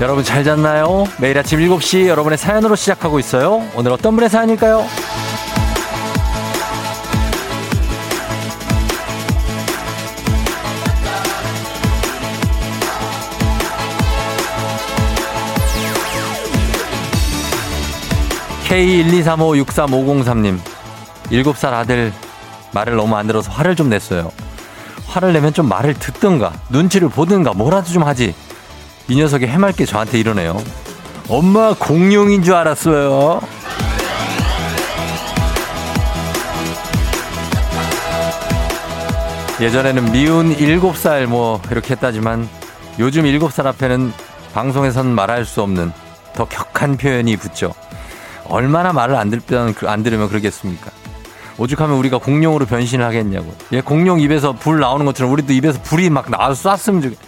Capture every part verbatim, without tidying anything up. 여러분 잘 잤나요? 매일 아침 일곱 시 여러분의 사연으로 시작하고 있어요. 오늘 어떤 분의 사연일까요? 케이 일이삼오육삼오공삼님 일곱 살 아들 말을 너무 안 들어서 화를 좀 냈어요. 화를 내면 좀 말을 듣든가 눈치를 보든가 뭐라도 좀 하지. 이 녀석이 해맑게 저한테 이러네요. 엄마 공룡인 줄 알았어요. 예전에는 미운 일곱 살 뭐 이렇게 했다지만 요즘 일곱 살 앞에는 방송에선 말할 수 없는 더 격한 표현이 붙죠. 얼마나 말을 안, 들, 안 들으면 그러겠습니까? 오죽하면 우리가 공룡으로 변신을 하겠냐고. 얘 공룡 입에서 불 나오는 것처럼 우리도 입에서 불이 막 나와서 쐈으면 좋겠.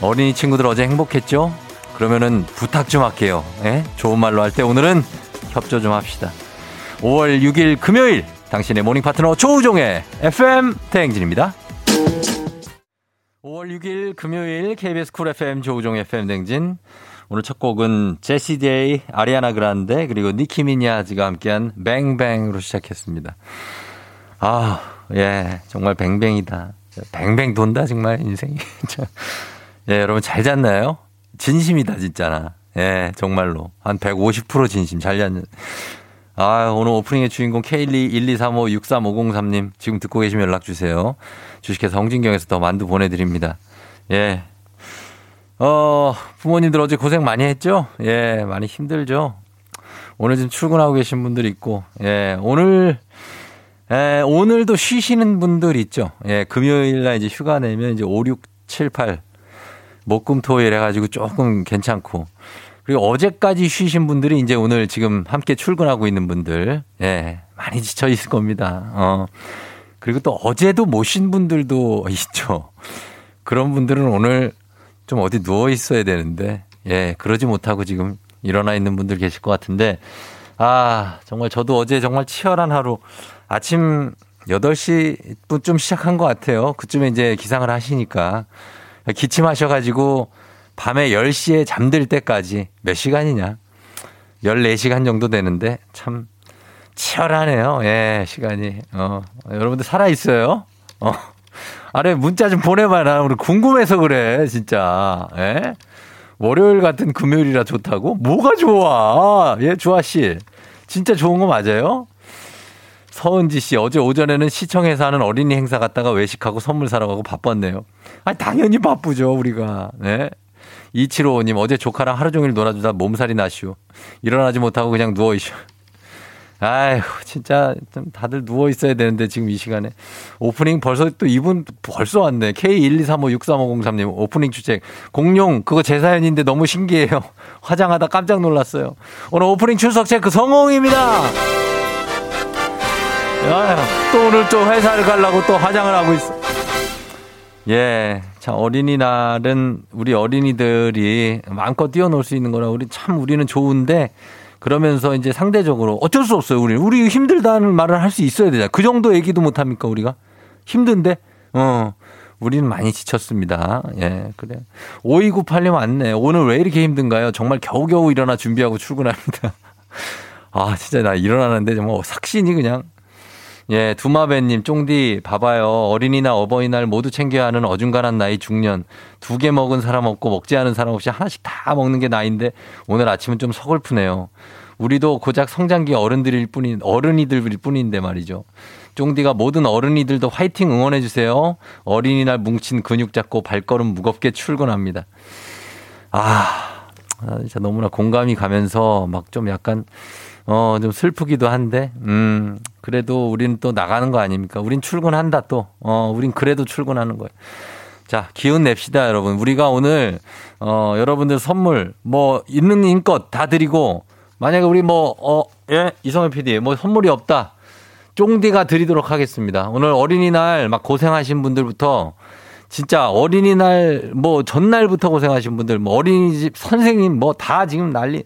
어린이 친구들 어제 행복했죠? 그러면은 부탁 좀 할게요. 예? 좋은 말로 할 때 오늘은 협조 좀 합시다. 오월 육일 금요일 당신의 모닝 파트너 조우종의 에프엠 대행진입니다. 오월 육일 금요일 케이비에스 쿨 에프엠 조우종 에프엠 대행진. 오늘 첫 곡은 제시데이, 아리아나 그란데 그리고 니키 미니아즈가 함께한 뱅뱅으로 시작했습니다. 아, 예, 정말 뱅뱅이다. 뱅뱅 돈다 정말 인생이. 예, 여러분 잘 잤나요? 진심이다 진짜 나. 예, 정말로 한 백오십 퍼센트 진심 잘 잤는. 아, 오늘 오프닝의 주인공 케이 일이삼오육삼오공삼님 지금 듣고 계시면 연락 주세요. 주식회사 홍진경에서 더 만두 보내드립니다. 예. 어, 부모님들 어제 고생 많이 했죠? 예, 많이 힘들죠? 오늘 지금 출근하고 계신 분들 있고, 예, 오늘, 예, 오늘도 쉬시는 분들 있죠? 예, 금요일날 이제 휴가 내면 이제 오, 육, 칠, 팔, 목, 금, 토, 일 해가지고 조금 괜찮고, 그리고 어제까지 쉬신 분들이 이제 오늘 지금 함께 출근하고 있는 분들, 예, 많이 지쳐 있을 겁니다. 어, 그리고 또 어제도 못 쉰 분들도 있죠? 그런 분들은 오늘 좀 어디 누워 있어야 되는데, 예, 그러지 못하고 지금 일어나 있는 분들 계실 것 같은데, 아, 정말 저도 어제 정말 치열한 하루, 아침 여덟 시쯤 시작한 것 같아요. 그쯤에 이제 기상을 하시니까, 기침하셔가지고, 밤에 열 시에 잠들 때까지 몇 시간이냐? 열네 시간 정도 되는데, 참, 치열하네요. 예, 시간이. 어, 여러분들 살아있어요? 어. 아래 문자 좀 보내봐. 나 오늘 궁금해서 그래, 진짜. 예? 월요일 같은 금요일이라 좋다고? 뭐가 좋아? 예, 주아씨. 진짜 좋은 거 맞아요? 서은지씨, 어제 오전에는 시청에서 하는 어린이 행사 갔다가 외식하고 선물 사러 가고 바빴네요. 아니, 당연히 바쁘죠, 우리가. 예? 이칠오오님, 어제 조카랑 하루 종일 놀아주다 몸살이 나시오. 일어나지 못하고 그냥 누워있어. 아휴, 진짜, 좀 다들 누워있어야 되는데, 지금 이 시간에. 오프닝 벌써 또 이분 벌써 왔네. 케이 일이삼오육삼오공삼님, 오프닝 주책. 공룡, 그거 제 사연인데 너무 신기해요. 화장하다 깜짝 놀랐어요. 오늘 오프닝 출석 체크 성공입니다! 아휴, 또 오늘 또 회사를 가려고 또 화장을 하고 있어. 예. 자, 어린이날은 우리 어린이들이 마음껏 뛰어놀 수 있는 거라 우리 참 우리는 좋은데, 그러면서 이제 상대적으로 어쩔 수 없어요. 우리 우리 힘들다는 말을 할 수 있어야 되잖아요. 그 정도 얘기도 못합니까 우리가? 힘든데? 어, 우리는 많이 지쳤습니다. 예, 그래. 오이구팔님 왔네. 오늘 왜 이렇게 힘든가요? 정말 겨우겨우 일어나 준비하고 출근합니다. 아, 진짜 나 일어나는데 정말 삭신이 그냥. 예, 두마배님, 쫑디, 봐봐요. 어린이날, 어버이날 모두 챙겨야 하는 어중간한 나이 중년. 두 개 먹은 사람 없고 먹지 않은 사람 없이 하나씩 다 먹는 게 나인데 오늘 아침은 좀 서글프네요. 우리도 고작 성장기 어른들일 뿐인, 어른이들일 뿐인데 말이죠. 쫑디가 모든 어른이들도 화이팅 응원해주세요. 어린이날 뭉친 근육 잡고 발걸음 무겁게 출근합니다. 아, 진짜 너무나 공감이 가면서 막 좀 약간, 어, 좀 슬프기도 한데, 음, 그래도 우린 또 나가는 거 아닙니까? 우린 출근한다 또. 어, 우린 그래도 출근하는 거예요. 자, 기운 냅시다, 여러분. 우리가 오늘, 어, 여러분들 선물, 뭐, 있는 인껏 다 드리고, 만약에 우리 뭐, 어, 예, 이성현 피디, 뭐 선물이 없다. 쫑디가 드리도록 하겠습니다. 오늘 어린이날 막 고생하신 분들부터, 진짜 어린이날 뭐 전날부터 고생하신 분들, 뭐 어린이집 선생님 뭐 다 지금 난리,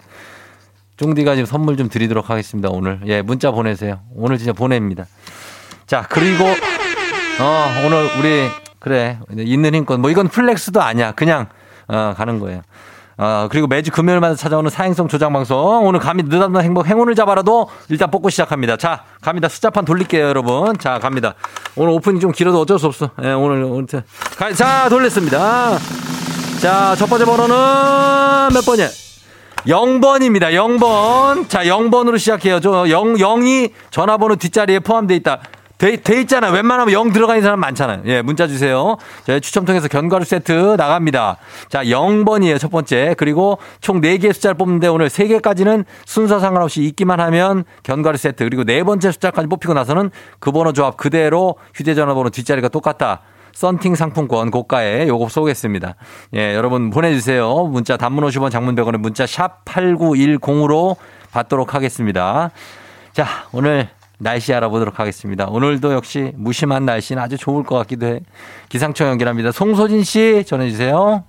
쫑디가 지금 선물 좀 드리도록 하겠습니다, 오늘. 예, 문자 보내세요. 오늘 진짜 보냅니다. 자, 그리고, 어, 오늘 우리, 그래, 있는 힘껏, 뭐 이건 플렉스도 아니야. 그냥, 어, 가는 거예요. 어, 그리고 매주 금요일마다 찾아오는 사행성 조장방송. 오늘 감이 느닷없는 행복, 행운을 잡아라도 일단 뽑고 시작합니다. 자, 갑니다. 숫자판 돌릴게요, 여러분. 자, 갑니다. 오늘 오픈이 좀 길어도 어쩔 수 없어. 예, 오늘, 오늘. 자, 돌렸습니다. 자, 첫 번째 번호는 몇 번이야? 영 번입니다. 영 번. 자, 영 번으로 시작해요. 저 영, 영이 전화번호 뒷자리에 포함되어 있다. 돼, 돼 있잖아. 웬만하면 영 들어가 있는 사람 많잖아요. 예, 문자 주세요. 저희 추첨 통해서 견과류 세트 나갑니다. 자, 영 번이에요. 첫 번째. 그리고 총 네 개의 숫자를 뽑는데 오늘 세 개까지는 순서 상관없이 있기만 하면 견과류 세트. 그리고 네 번째 숫자까지 뽑히고 나서는 그 번호 조합 그대로 휴대전화 번호 뒷자리가 똑같다. 썬팅 상품권 고가에 요거 쏘겠습니다. 예, 여러분 보내주세요. 문자 단문 오십 원 장문 백 원에 문자 샵 팔구일공으로 받도록 하겠습니다. 자, 오늘 날씨 알아보도록 하겠습니다. 오늘도 역시 무심한 날씨는 아주 좋을 것 같기도 해. 기상청 연결합니다. 송소진 씨 전해주세요.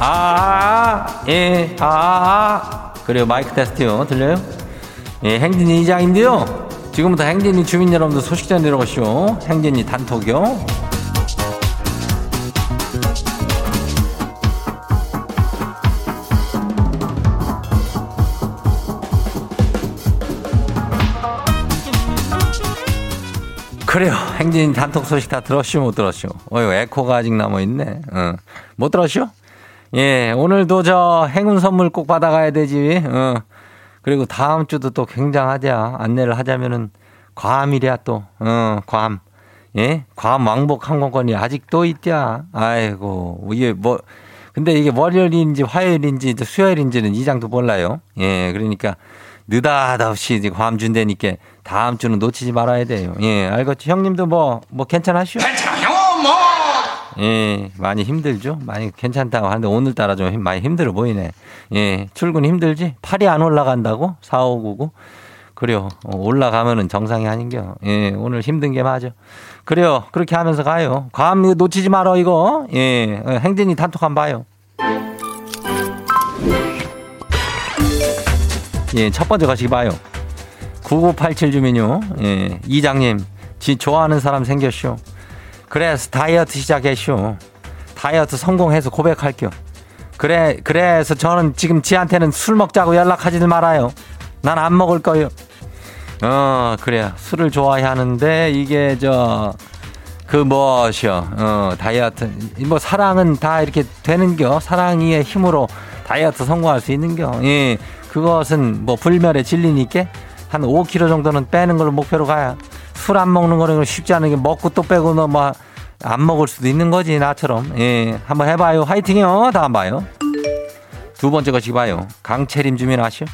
아, 예, 아. 그래요. 마이크 테스트요. 들려요? 예, 행진이 이장인데요. 지금부터 행진이 주민 여러분들 소식 전해드리고시오. 행진이 단톡이요. 그래요. 행진이 단톡 소식 다 들었시오? 못 들었시오? 어휴, 에코가 아직 남아있네. 응. 못 들었시오? 예, 오늘도 저 행운 선물 꼭 받아가야 되지. 어. 그리고 다음 주도 또 굉장하자. 안내를 하자면은 괌이랴 또. 어, 괌. 예? 괌 왕복 항공권이 아직도 있자. 아이고, 이게 뭐, 근데 이게 월요일인지 화요일인지 수요일인지는 이장도 몰라요. 예, 그러니까 느닷없이 이제 괌 준대니까 다음 주는 놓치지 말아야 돼요. 예, 알겠지? 형님도 뭐, 뭐 괜찮으시오? 괜찮아요, 뭐! 예, 많이 힘들죠? 많이 괜찮다고 하는데 오늘따라 좀 많이 힘들어 보이네. 예, 출근 힘들지? 팔이 안 올라간다고? 사오구구? 그래요. 올라가면은 정상이 아닌겨. 예, 오늘 힘든 게 맞아. 그래요. 그렇게 하면서 가요. 괌 놓치지 말어, 이거. 예, 행진이 단톡 한번 봐요. 예, 첫 번째 가시기 봐요. 구구팔칠 주민요. 예, 이장님. 지 좋아하는 사람 생겼쇼. 그래서 다이어트 시작했쇼. 다이어트 성공해서 고백할게요. 그래, 그래서 저는 지금 지한테는 술 먹자고 연락하지도 말아요. 난 안 먹을 거요. 어, 그래요. 술을 좋아하는데, 이게 저, 그 뭐시여, 어, 다이어트. 뭐, 사랑은 다 이렇게 되는겨. 사랑의 힘으로 다이어트 성공할 수 있는겨. 예. 그것은 뭐, 불멸의 진리니까 한 오 킬로그램 정도는 빼는 걸로 목표로 가야. 술 안 먹는 거는 쉽지 않은 게 먹고 또 빼고 너 뭐 안 먹을 수도 있는 거지 나처럼. 예, 한번 해봐요. 화이팅이요. 다음 봐요. 두 번째 것이 봐요. 강채림 주민 아시오?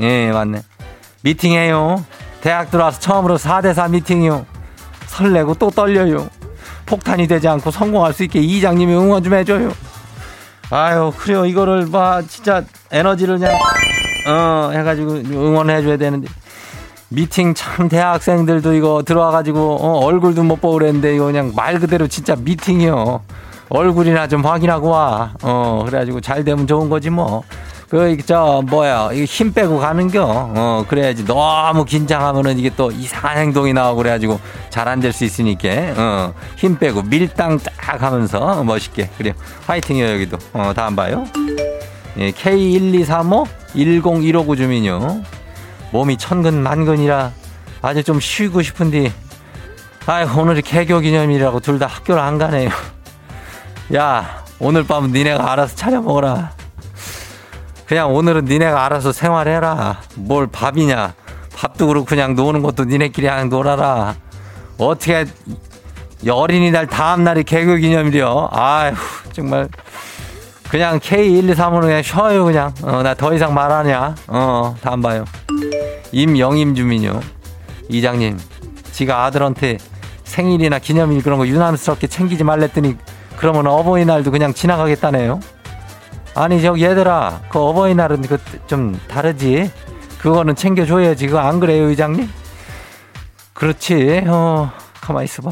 예, 맞네. 미팅해요. 대학 들어와서 처음으로 사 대 사 미팅이요. 설레고 또 떨려요. 폭탄이 되지 않고 성공할 수 있게 이장님이 응원 좀 해줘요. 아유, 그래요. 이거를 봐 진짜 에너지를 그냥 어 해가지고 응원해줘야 되는데. 미팅 참 대학생들도 이거 들어와가지고 어, 얼굴도 못 보고 그랬는데 이거 그냥 말 그대로 진짜 미팅이요. 얼굴이나 좀 확인하고 와. 어, 그래가지고 잘 되면 좋은 거지 뭐. 그, 저, 뭐야. 이거 힘 빼고 가는겨. 어, 그래야지. 너무 긴장하면은 이게 또 이상한 행동이 나오고 그래가지고 잘 안 될 수 있으니까. 어, 힘 빼고 밀당 딱 하면서 멋있게. 그래요. 화이팅이요, 여기도. 어, 다음 봐요. 예, 케이 일이삼오 일공일오구 주민요. 몸이 천근만근이라 아주 좀 쉬고 싶은데 아이 오늘이 개교 기념일이라고 둘 다 학교를 안 가네요. 야, 오늘 밤은 니네가 알아서 차려 먹어라. 그냥 오늘은 니네가 알아서 생활해라. 뭘 밥이냐. 밥도 그렇고 그냥 노는 것도 니네끼리 그냥 놀아라. 어떻게 어린이날 다음날이 개교 기념일이요. 아휴 정말 그냥 케이 일이삼오는 그냥 쉬어요 그냥. 어, 나 더 이상 말하냐. 어, 다음 봐요. 임영임 주민요. 이장님, 지가 아들한테 생일이나 기념일 그런 거 유난스럽게 챙기지 말랬더니 그러면 어버이날도 그냥 지나가겠다네요. 아니 저기 얘들아, 그 어버이날은 그 좀 다르지. 그거는 챙겨줘야지. 그거 안 그래요 이장님? 그렇지. 어, 가만히 있어봐.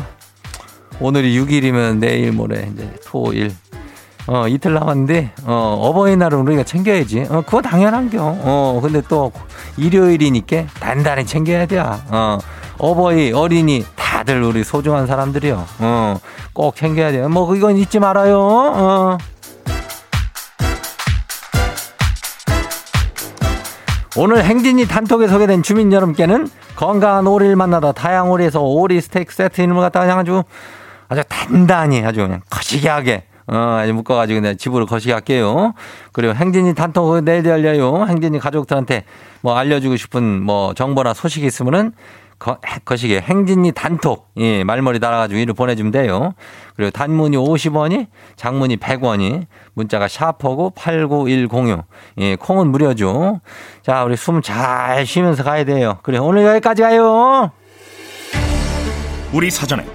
오늘이 육 일이면 내일 모레 이제 토일 어 이틀 남았는데 어 어버이날은 우리가 챙겨야지. 어 그거 당연한겨. 어 근데 또 일요일이니까 단단히 챙겨야 돼. 어 어버이, 어린이 다들 우리 소중한 사람들이요. 어, 꼭 챙겨야 돼요. 뭐 이건 잊지 말아요. 어. 오늘 행진이 단톡에 소개된 주민 여러분께는 건강한 오리를 만나다 다양오리에서 오리 스테이크 세트 이름을 갖다가 그냥 아주 아주 단단히 아주 그냥 거시기하게 어, 아주 묶어가지고 그냥 집으로 거시기 할게요. 그리고 행진이 단톡 내일 열려요. 행진이 가족들한테 뭐 알려주고 싶은 뭐 정보나 소식이 있으면은 거, 거시기 행진이 단톡 예, 말머리 달아가지고 이를 보내주면 돼요. 그리고 단문이 오십 원이 장문이 백 원이 문자가 샤퍼고 팔구일공육 예, 콩은 무료죠. 자, 우리 숨 잘 쉬면서 가야 돼요. 그래, 오늘 여기까지 가요. 우리 사전에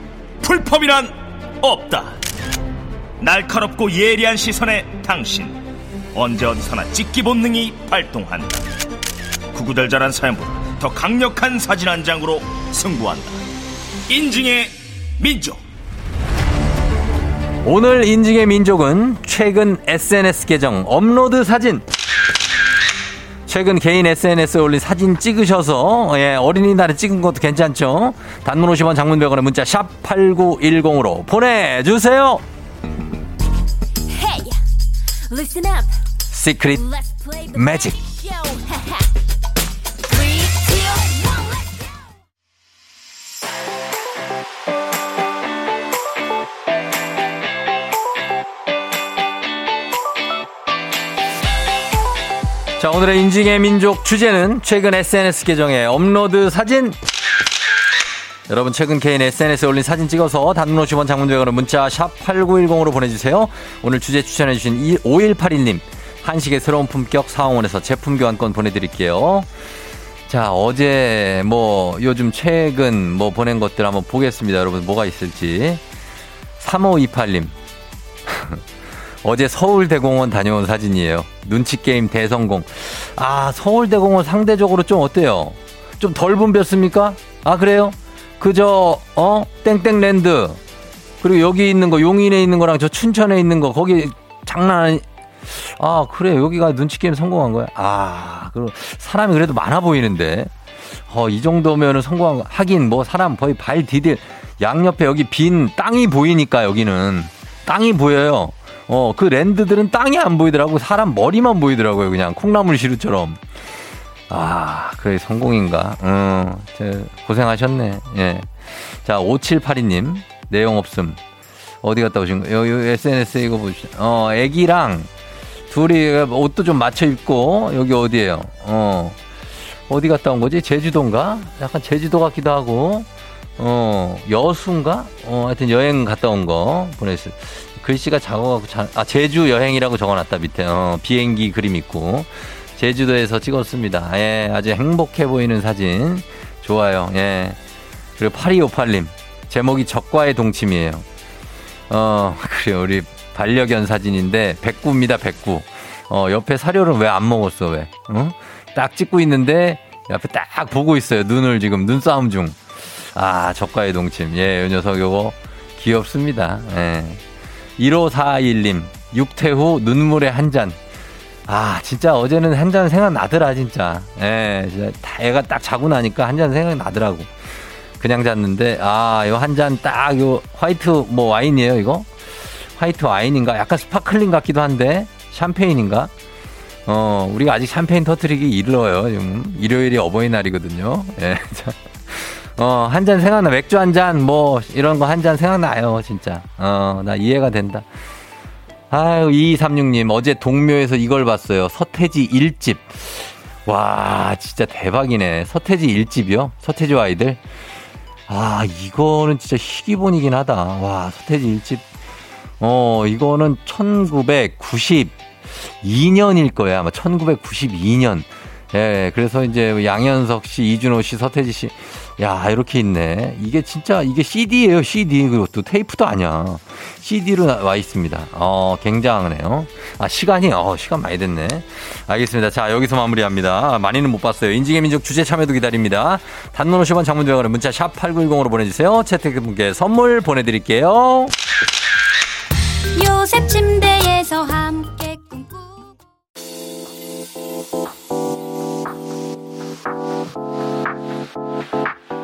불법이란 없다. 날카롭고 예리한 시선에 당신 언제 어디서나 찍기 본능이 발동한다. 구구절절한 사연보다 더 강력한 사진 한 장으로 승부한다. 인증의 민족. 오늘 인증의 민족은 최근 에스엔에스 계정 업로드 사진. 최근 개인 에스엔에스에 올린 사진 찍으셔서 예, 어린이날에 찍은 것도 괜찮죠. 단문 오십 원 장문 백 원의 문자 샵 팔구일공으로 보내주세요. Listen up. Secret Magic. 자, 오늘의 인증의 민족 주제는 최근 에스엔에스 계정에 업로드 사진. 여러분 최근 개인 에스엔에스에 올린 사진 찍어서 단문 오십 원 장문 백 원으로 문자 샵 팔구일공으로 보내주세요. 오늘 주제 추천해 주신 오일팔일 님 한식의 새로운 품격 사홍원에서 제품 교환권 보내드릴게요. 자, 어제 뭐 요즘 최근 뭐 보낸 것들 한번 보겠습니다. 여러분 뭐가 있을지. 삼오이팔 님 어제 서울대공원 다녀온 사진이에요. 눈치게임 대성공. 아, 서울대공원 상대적으로 좀 어때요? 좀 덜 붐볐습니까? 아, 그래요? 그저 어 땡땡랜드 그리고 여기 있는 거 용인에 있는 거랑 저 춘천에 있는 거 거기 장난 아니... 아 그래 여기가 눈치 게임 성공한 거야. 아 그럼 사람이 그래도 많아 보이는데 어 이 정도면은 성공한 거 하긴 뭐 사람 거의 발 디딜 양옆에 여기 빈 땅이 보이니까 여기는 땅이 보여요. 어 그 랜드들은 땅이 안 보이더라고 사람 머리만 보이더라고요. 그냥 콩나물 시루처럼. 아, 그게 성공인가? 음, 고생하셨네. 예. 자, 오칠팔이 님, 내용 없음. 어디 갔다 오신 거? 여기 에스엔에스 이거 보시죠. 어, 애기랑 둘이 옷도 좀 맞춰 입고, 여기 어디에요? 어, 어디 갔다 온 거지? 제주도인가? 약간 제주도 같기도 하고, 어, 여수인가? 어, 하여튼 여행 갔다 온 거 보냈어요. 글씨가 작아가지고, 자, 아, 제주 여행이라고 적어놨다, 밑에. 어, 비행기 그림 있고. 제주도에서 찍었습니다. 예, 아주 행복해 보이는 사진. 좋아요. 예. 그리고 팔이오팔 님. 제목이 적과의 동침이에요. 어, 그래요. 우리 반려견 사진인데, 백구입니다, 백구. 어, 옆에 사료를 왜 안 먹었어, 왜? 응? 딱 찍고 있는데, 옆에 딱 보고 있어요. 눈을 지금, 눈싸움 중. 아, 적과의 동침. 예, 요 녀석 요거 귀엽습니다. 예. 일오사일 님. 육태후 눈물의 한 잔. 아, 진짜 어제는 한 잔 생각나더라, 진짜. 예, 진짜 애가 딱 자고 나니까 한 잔 생각나더라고. 그냥 잤는데, 아, 요 한 잔 딱, 요 화이트 뭐 와인이에요, 이거? 화이트 와인인가? 약간 스파클링 같기도 한데, 샴페인인가? 어, 우리가 아직 샴페인 터뜨리기 일러요, 지금. 일요일이 어버이날이거든요. 예, 자. 어, 한 잔 생각나. 맥주 한 잔, 뭐, 이런 거 한 잔 생각나요, 진짜. 어, 나 이해가 된다. 아유, 이이삼육 님, 어제 동묘에서 이걸 봤어요. 서태지 일 집. 와, 진짜 대박이네. 서태지 일 집이요? 서태지와 아이들? 아, 이거는 진짜 희귀본이긴 하다. 와, 서태지 일 집. 어, 이거는 천구백구십이 년일 거예요. 아마 천구백구십이 년. 예, 그래서 이제 양현석 씨, 이준호 씨, 서태지 씨. 야, 이렇게 있네. 이게 진짜, 이게 씨디예요, 씨디. 그것도 테이프도 아니야. 씨디로 와 있습니다. 어, 굉장하네요. 아, 시간이, 어, 시간 많이 됐네. 알겠습니다. 자, 여기서 마무리합니다. 많이는 못 봤어요. 인증의 민족 주제 참여도 기다립니다. 단문 오십 원 장문 대화는 문자 샵 팔구일공으로 보내주세요. 채택분께 선물 보내드릴게요. 요셉 침대에서 함께 꿈꾸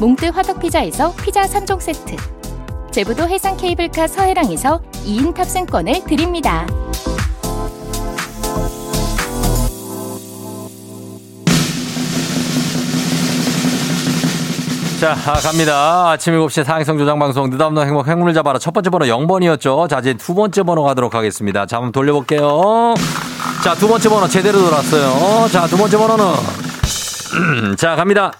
몽뜨 화덕피자에서 피자 삼 종 세트, 제부도 해상 케이블카 서해랑에서 이 인 탑승권을 드립니다. 자, 아, 갑니다. 아침 일곱 시 상행성 조장방송 느닷없는 행복 행운을 잡아라. 첫 번째 번호 영 번이었죠. 자, 이제 두 번째 번호 가도록 하겠습니다. 자, 한번 돌려볼게요. 자, 두 번째 번호 제대로 돌았어요. 자, 두 번째 번호는 자, 갑니다.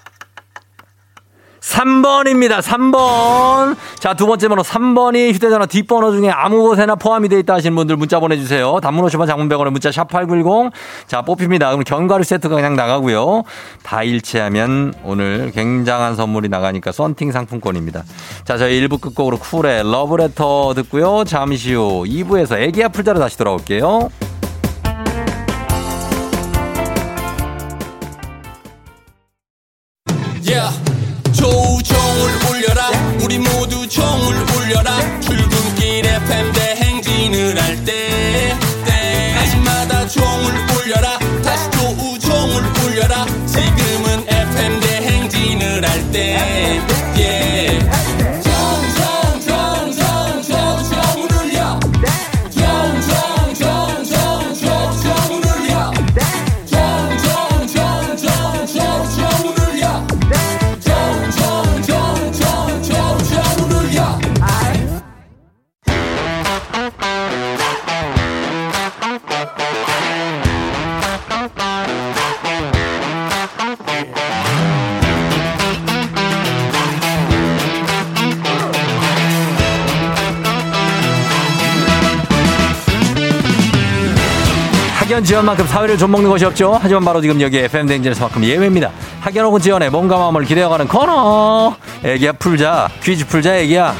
삼 번입니다. 삼 번. 자, 두 번째 번호 삼 번이 휴대전화 뒷번호 중에 아무 곳에나 포함이 되어 있다 하시는 분들 문자 보내주세요. 단문 오십 원, 장문 백 원에 문자 샵 팔구일공. 자, 뽑힙니다. 그럼 견과류 세트가 그냥 나가고요. 다 일치하면 오늘 굉장한 선물이 나가니까 썬팅 상품권입니다. 자, 저희 일 부 끝곡으로 쿨의 러브레터 듣고요. 잠시 후 이 부에서 애기야 풀자로 다시 돌아올게요. Yeah. 조우종을 울려라. 우리 모두 종을 울려라. 출근길 에프엠 대행진을 할 때 아침마다 종을 울려라. 다시 조우종을 울려라. 지금은 에프엠 대행진을 할 때 학연 지연만큼 사회를 좀먹는 것이 없죠. 하지만 바로 지금 여기 에프엠 대행진에서만큼 예외입니다. 학연 혹은 지연의 몸과 마음을 기대어가는 코너. 애기야 풀자. 퀴즈 풀자 애기야.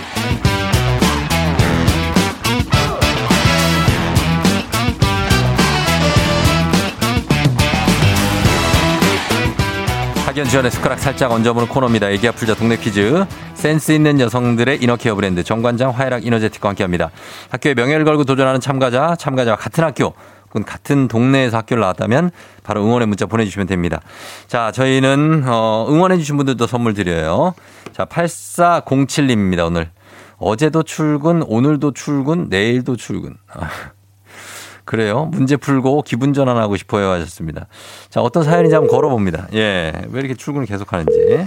학연 지연의 숟가락 살짝 얹어보는 코너입니다. 애기야 풀자 동네 퀴즈. 센스 있는 여성들의 이너케어 브랜드 정관장 화해락 이너제틱과 함께합니다. 학교에 명예를 걸고 도전하는 참가자, 참가자와 같은 학교 같은 동네에서 학교를 나왔다면 바로 응원의 문자 보내주시면 됩니다. 자, 저희는 어, 응원해 주신 분들도 선물 드려요. 자, 팔사공칠님입니다. 오늘 어제도 출근, 오늘도 출근, 내일도 출근. 아, 그래요? 문제 풀고 기분 전환하고 싶어요 하셨습니다. 자, 어떤 사연인지 한번 걸어봅니다. 예, 왜 이렇게 출근을 계속하는지.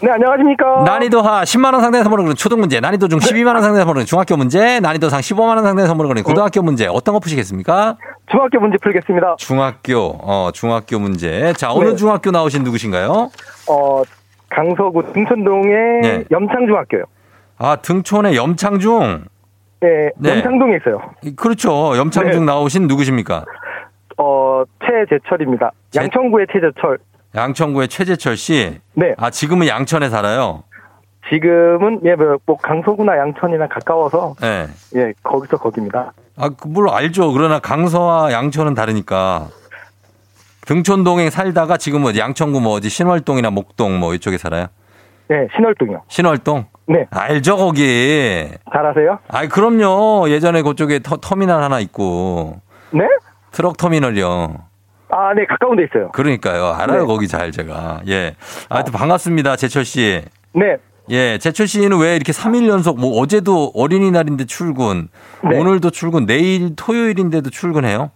네, 안녕하십니까. 난이도 하 십만 원 상당의 선물을 거는 초등 문제, 난이도 중 십이만 원 상당의 선물을 거는 중학교 문제, 난이도 상 십오만 원 상당의 선물을 거는 고등학교 문제. 어떤 거 푸시겠습니까? 중학교 문제 풀겠습니다. 중학교, 어, 중학교 문제. 자, 어느 네. 중학교 나오신 누구신가요? 어, 강서구 등촌동의 네. 염창중학교요. 아, 등촌의 염창중? 때 네. 염창동에 있어요. 그렇죠. 염창중 네. 나오신 누구십니까? 어, 최재철입니다. 제... 양천구의 최재철. 양천구의 최재철 씨. 네. 아, 지금은 양천에 살아요. 지금은 예, 뭐 강서구나 양천이나 가까워서 네. 예, 거기서 거기입니다. 아, 물론 알죠. 그러나 강서와 양천은 다르니까. 등촌동에 살다가 지금은 양천구 뭐 어디 신월동이나 목동 뭐 이쪽에 살아요? 네, 신월동이요. 신월동? 네. 알죠, 거기. 잘 아세요? 아, 그럼요. 예전에 그쪽에 터, 터미널 하나 있고. 네? 트럭 터미널요. 아, 네, 가까운 데 있어요. 그러니까요. 알아요, 네. 거기 잘 제가. 예. 하여튼 어. 반갑습니다, 재철 씨. 네. 예, 제철 씨는 왜 이렇게 삼 일 연속, 뭐 어제도 어린이날인데 출근, 네. 오늘도 출근, 내일 토요일인데도 출근해요?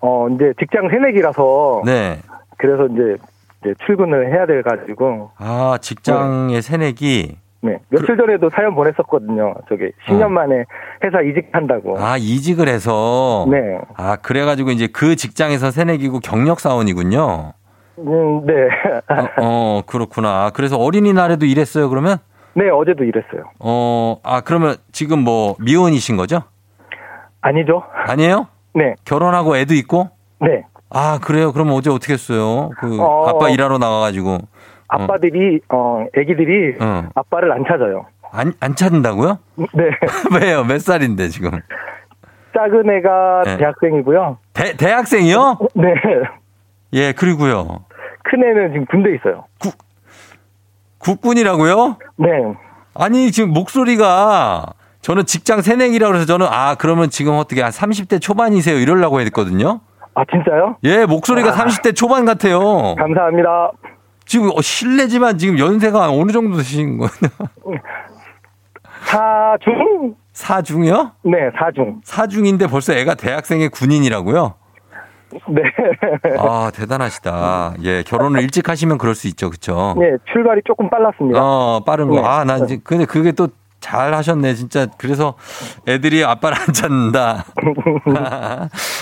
어, 이제 직장 새내기라서. 네. 그래서 이제, 이제 출근을 해야 돼가지고. 아, 직장의 네. 새내기? 네. 며칠 전에도 사연 보냈었거든요. 저기, 십 년 어. 만에 회사 이직한다고. 아, 이직을 해서? 네. 아, 그래가지고 이제 그 직장에서 새내기고 경력사원이군요. 음, 네. 어, 어, 그렇구나. 그래서 어린이날에도 일했어요, 그러면? 네, 어제도 일했어요. 어, 아, 그러면 지금 뭐, 미혼이신 거죠? 아니죠. 아니에요? 네. 결혼하고 애도 있고? 네. 아, 그래요? 그럼 어제 어떻게 했어요? 그, 어, 아빠 일하러 나와가지고. 아빠들이, 어, 애기들이 어. 아빠를 안 찾아요. 안, 안 찾는다고요? 네. 왜요? 몇 살인데, 지금? 작은 애가 네. 대학생이고요. 대, 대학생이요? 네. 예, 그리고요. 큰 애는 지금 군대에 있어요. 국, 국군이라고요? 네. 아니, 지금 목소리가 저는 직장 새내기라고 해서 저는 아, 그러면 지금 어떻게 한 삼십 대 초반이세요? 이러려고 했거든요. 아, 진짜요? 예, 목소리가 아, 삼십 대 초반 같아요. 감사합니다. 지금 실례지만 지금 연세가 어느 정도 되신 거예요? 사중? 사중이요? 네, 사중. 사중인데 벌써 애가 대학생의 군인이라고요? 네. 아, 대단하시다. 예, 결혼을 일찍 하시면 그럴 수 있죠, 그렇죠? 네, 출발이 조금 빨랐습니다. 어, 빠른 거. 네. 아, 난 이제 근데 그게 또 잘 하셨네, 진짜. 그래서 애들이 아빠를 안 찾는다.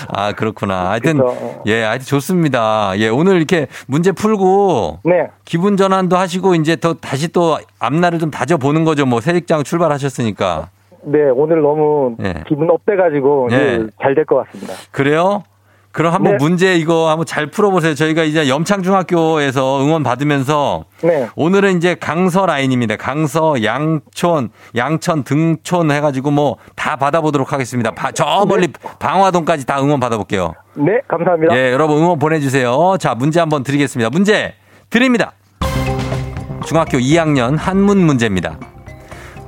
아, 그렇구나. 하여튼 그렇죠. 예, 하여튼 좋습니다. 예, 오늘 이렇게 문제 풀고 네. 기분 전환도 하시고 이제 더 다시 또 앞날을 좀 다져 보는 거죠. 뭐 새직장 출발하셨으니까. 네, 오늘 너무 예. 기분 업돼 가지고 예. 잘 될 것 같습니다. 그래요? 그럼 한번 네. 문제 이거 한번 잘 풀어보세요. 저희가 이제 염창중학교에서 응원 받으면서 네. 오늘은 이제 강서 라인입니다. 강서, 양촌, 양천, 등촌 해가지고 뭐 다 받아보도록 하겠습니다. 바, 저 멀리 네. 방화동까지 다 응원 받아볼게요. 네, 감사합니다. 예, 여러분 응원 보내주세요. 자, 문제 한번 드리겠습니다. 문제 드립니다. 중학교 이 학년 한문 문제입니다.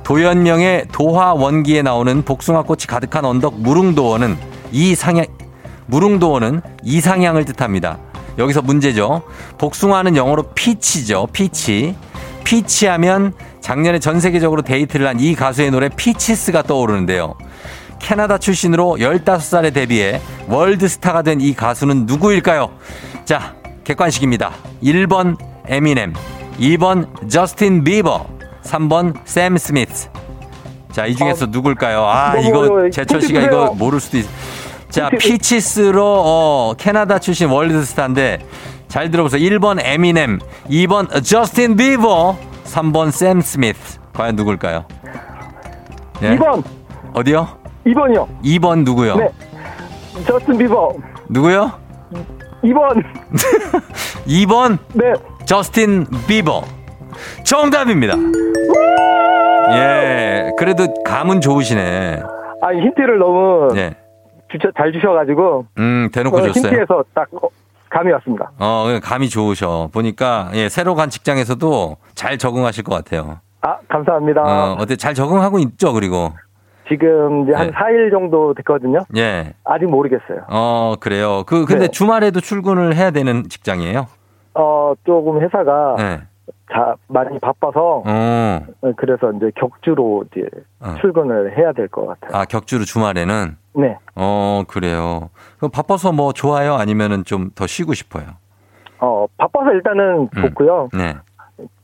도연명의 도화원기에 나오는 복숭아꽃이 가득한 언덕 무릉도원은 이 상향 무릉도원은 이상향을 뜻합니다. 여기서 문제죠. 복숭아는 영어로 피치죠. 피치. 피치하면 작년에 전 세계적으로 데이트를 한 이 가수의 노래 피치스가 떠오르는데요. 캐나다 출신으로 열다섯 살에 데뷔해 월드스타가 된 이 가수는 누구일까요? 자, 객관식입니다. 일 번 에미넴, 이 번 저스틴 비버, 삼 번 샘 스미스. 자, 이 중에서 아, 누굴까요? 아, 이거 제철 씨가 이거 모를 수도 있어요. 자, 피치스로 어, 캐나다 출신 월드스타인데 잘 들어보세요. 일 번 에미넴, 이 번 저스틴 비버, 삼 번 샘 스미스. 과연 누굴까요? 네. 이 번. 어디요? 이 번이요. 이 번 누구요? 네. 저스틴 비버. 누구요? 이 번. 이 번? 네. 저스틴 비버. 정답입니다. 예. 그래도 감은 좋으시네. 아니, 힌트를 너무... 네. 주셔, 잘 주셔가지고. 음, 대놓고 줬어요. 힌트에서 딱 감이 왔습니다. 어, 감이 좋으셔. 보니까, 예, 새로 간 직장에서도 잘 적응하실 것 같아요. 아, 감사합니다. 어, 어때? 잘 적응하고 있죠, 그리고? 지금 이제 한 네. 사 일 정도 됐거든요. 예. 아직 모르겠어요. 어, 그래요. 그, 근데 네. 주말에도 출근을 해야 되는 직장이에요? 어, 조금 회사가. 네. 자, 많이 바빠서. 어. 그래서 이제 격주로 이제 어. 출근을 해야 될 것 같아요. 아, 격주로 주말에는? 네. 어, 그래요. 그럼 바빠서 뭐 좋아요? 아니면은 좀 더 쉬고 싶어요? 어, 바빠서 일단은 음. 좋고요. 네.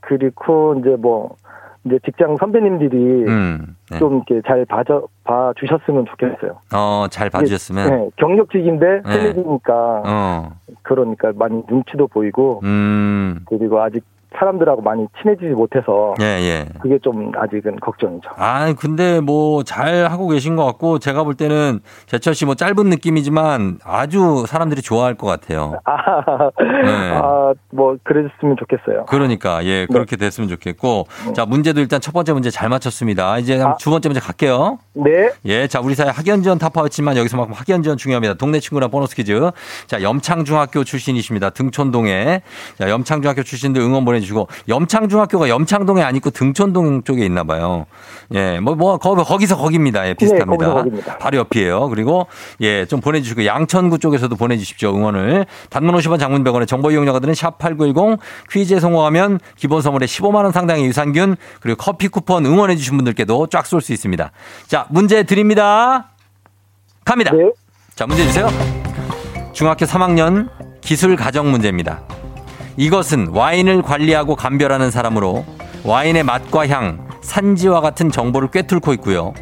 그리고 이제 뭐, 이제 직장 선배님들이 음. 네. 좀 이렇게 잘 봐줘, 봐주셨으면 좋겠어요. 어, 잘 봐주셨으면? 네. 경력직인데 새내기니까. 네. 어. 그러니까 많이 눈치도 보이고. 음. 그리고 아직 사람들하고 많이 친해지지 못해서 예, 예. 그게 좀 아직은 걱정이죠. 아, 근데 뭐 잘 하고 계신 것 같고 제가 볼 때는 제철 씨 뭐 짧은 느낌이지만 아주 사람들이 좋아할 것 같아요. 아, 네. 아, 뭐 그랬으면 좋겠어요. 그러니까 예, 그렇게 네. 됐으면 좋겠고 네. 자 문제도 일단 첫 번째 문제 잘 맞췄습니다. 이제 아. 두 번째 문제 갈게요. 네. 예, 자 우리 사회 학연지원 타파였지만 여기서만큼 학연지원 중요합니다. 동네 친구랑 보너스 퀴즈. 자 염창중학교 출신이십니다. 등촌동에 자 염창중학교 출신들 응원 보내주시고 염창중학교가 염창동에 안 있고 등촌동 쪽에 있나 봐요. 예, 뭐, 뭐 거기서 거기입니다. 예, 비슷합니다. 네, 거기서 바로 옆이에요. 그리고 예, 좀 보내주시고 양천구 쪽에서도 보내주십시오. 응원을. 단문 오십 원 장문 백 원에 정보 이용료가 드는 샵팔구일공 퀴즈에 성공하면 기본 선물에 십오만 원 상당의 유산균 그리고 커피 쿠폰 응원해 주신 분들께도 쫙 쏠 수 있습니다. 자 문제 드립니다. 갑니다. 네. 자 문제 주세요. 중학교 삼 학년 기술 가정 문제입니다. 이것은 와인을 관리하고 감별하는 사람으로 와인의 맛과 향, 산지와 같은 정보를 꿰뚫고 있고요.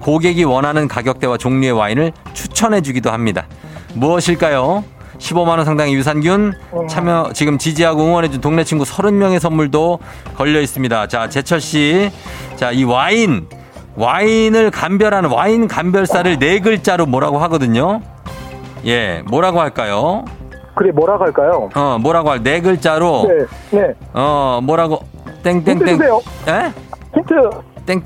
고객이 원하는 가격대와 종류의 와인을 추천해 주기도 합니다. 무엇일까요? 십오만 원 상당의 유산균, 참여, 지금 지지하고 응원해준 동네 친구 삼십 명의 선물도 걸려 있습니다. 자, 제철 씨. 자, 이 와인, 와인을 감별하는 와인 감별사를 네 글자로 뭐라고 하거든요. 예, 뭐라고 할까요? 그래 뭐라고 할까요? 어 뭐라고 할 네 글자로 네, 네. 어 뭐라고 땡땡땡 힌트요? 예? 힌트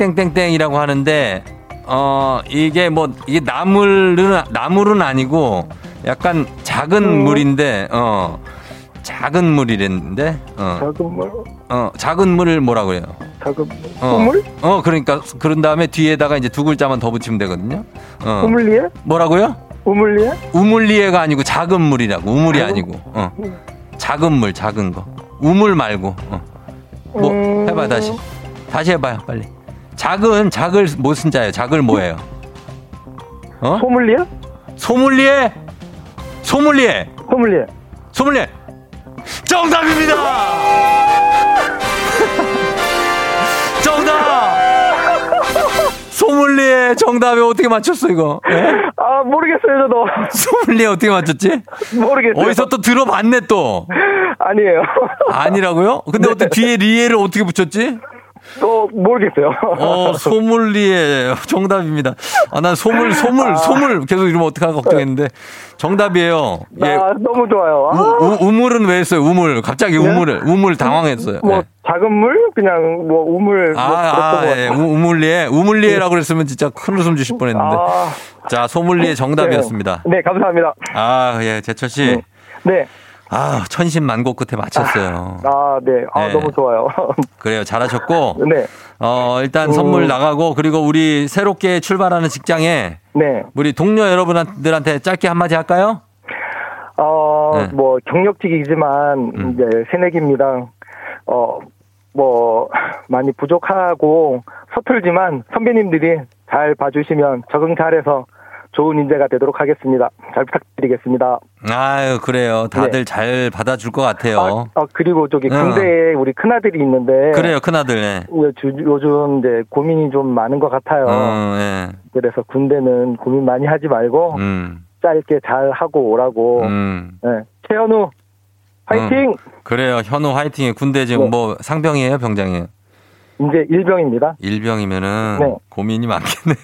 땡땡땡땡이라고 하는데 어 이게 뭐 이게 나물은 나물은 아니고 약간 작은 음. 물인데 어 작은 물이랬는데 어 작은 물 어 작은 물을 뭐라고 해요? 작은 소물? 어, 어 그러니까 그런 다음에 뒤에다가 이제 두 글자만 더 붙이면 되거든요. 어 소믈리에? 뭐라고요? 우물리에? 우물리에가 아니고 작은 물이라고. 우물이 작은? 아니고. 어. 작은 물, 작은 거. 우물 말고. 어. 뭐 음... 해봐 다시. 다시 해봐요, 빨리. 작은 작을 뭐 쓴자예요? 작을 뭐예요? 어? 소믈리에? 소믈리에? 소믈리에. 소믈리에. 소믈리에. 정답입니다. 정답. 소믈리에 정답에 어떻게 맞췄어 이거? 네? 아 모르겠어요 저도. 소믈리에 어떻게 맞췄지? 모르겠어요. 어디서 또 들어봤네 또. 아니에요. 아니라고요? 근데 네. 어떻게 뒤에 리에를 어떻게 붙였지? 또 모르겠어요. 어 소믈리에 정답입니다. 아 난 소물 소물 아. 소물 계속 이러면 어떡하나 걱정했는데 정답이에요. 예. 아 너무 좋아요. 아. 우, 우, 우물은 왜 했어요? 우물 갑자기 네? 우물을 우물 당황했어요. 뭐 네. 작은 물 그냥 뭐 우물 아, 뭐 아, 아 예. 우물리에 우물리에라고 그랬으면 진짜 큰 웃음 주실 뻔했는데. 아. 자 소믈리에 정답이었습니다. 네, 네 감사합니다. 아 예 제철 씨. 네. 네. 아, 천신만고 끝에 맞췄어요. 아, 네. 아, 네. 너무 좋아요. 그래요. 잘하셨고. 네. 어, 일단 음. 선물 나가고, 그리고 우리 새롭게 출발하는 직장에. 네. 우리 동료 여러분들한테 짧게 한마디 할까요? 어, 네. 뭐, 경력직이지만, 음. 이제 새내기입니다. 어, 뭐, 많이 부족하고 서툴지만 선배님들이 잘 봐주시면 적응 잘해서 좋은 인재가 되도록 하겠습니다. 잘 부탁드리겠습니다. 아유 그래요. 다들 네. 잘 받아줄 것 같아요. 아, 아 그리고 저기 군대에 어. 우리 큰 아들이 있는데 그래요 큰 아들. 네. 요즘 이제 고민이 좀 많은 것 같아요. 어, 네. 그래서 군대는 고민 많이 하지 말고 음. 짧게 잘 하고 오라고. 음. 네. 최현우 화이팅. 음. 그래요 현우 화이팅. 군대 지금 네. 뭐 상병이에요 병장이에요? 이제 일병입니다. 일병이면은 네. 고민이 많겠네.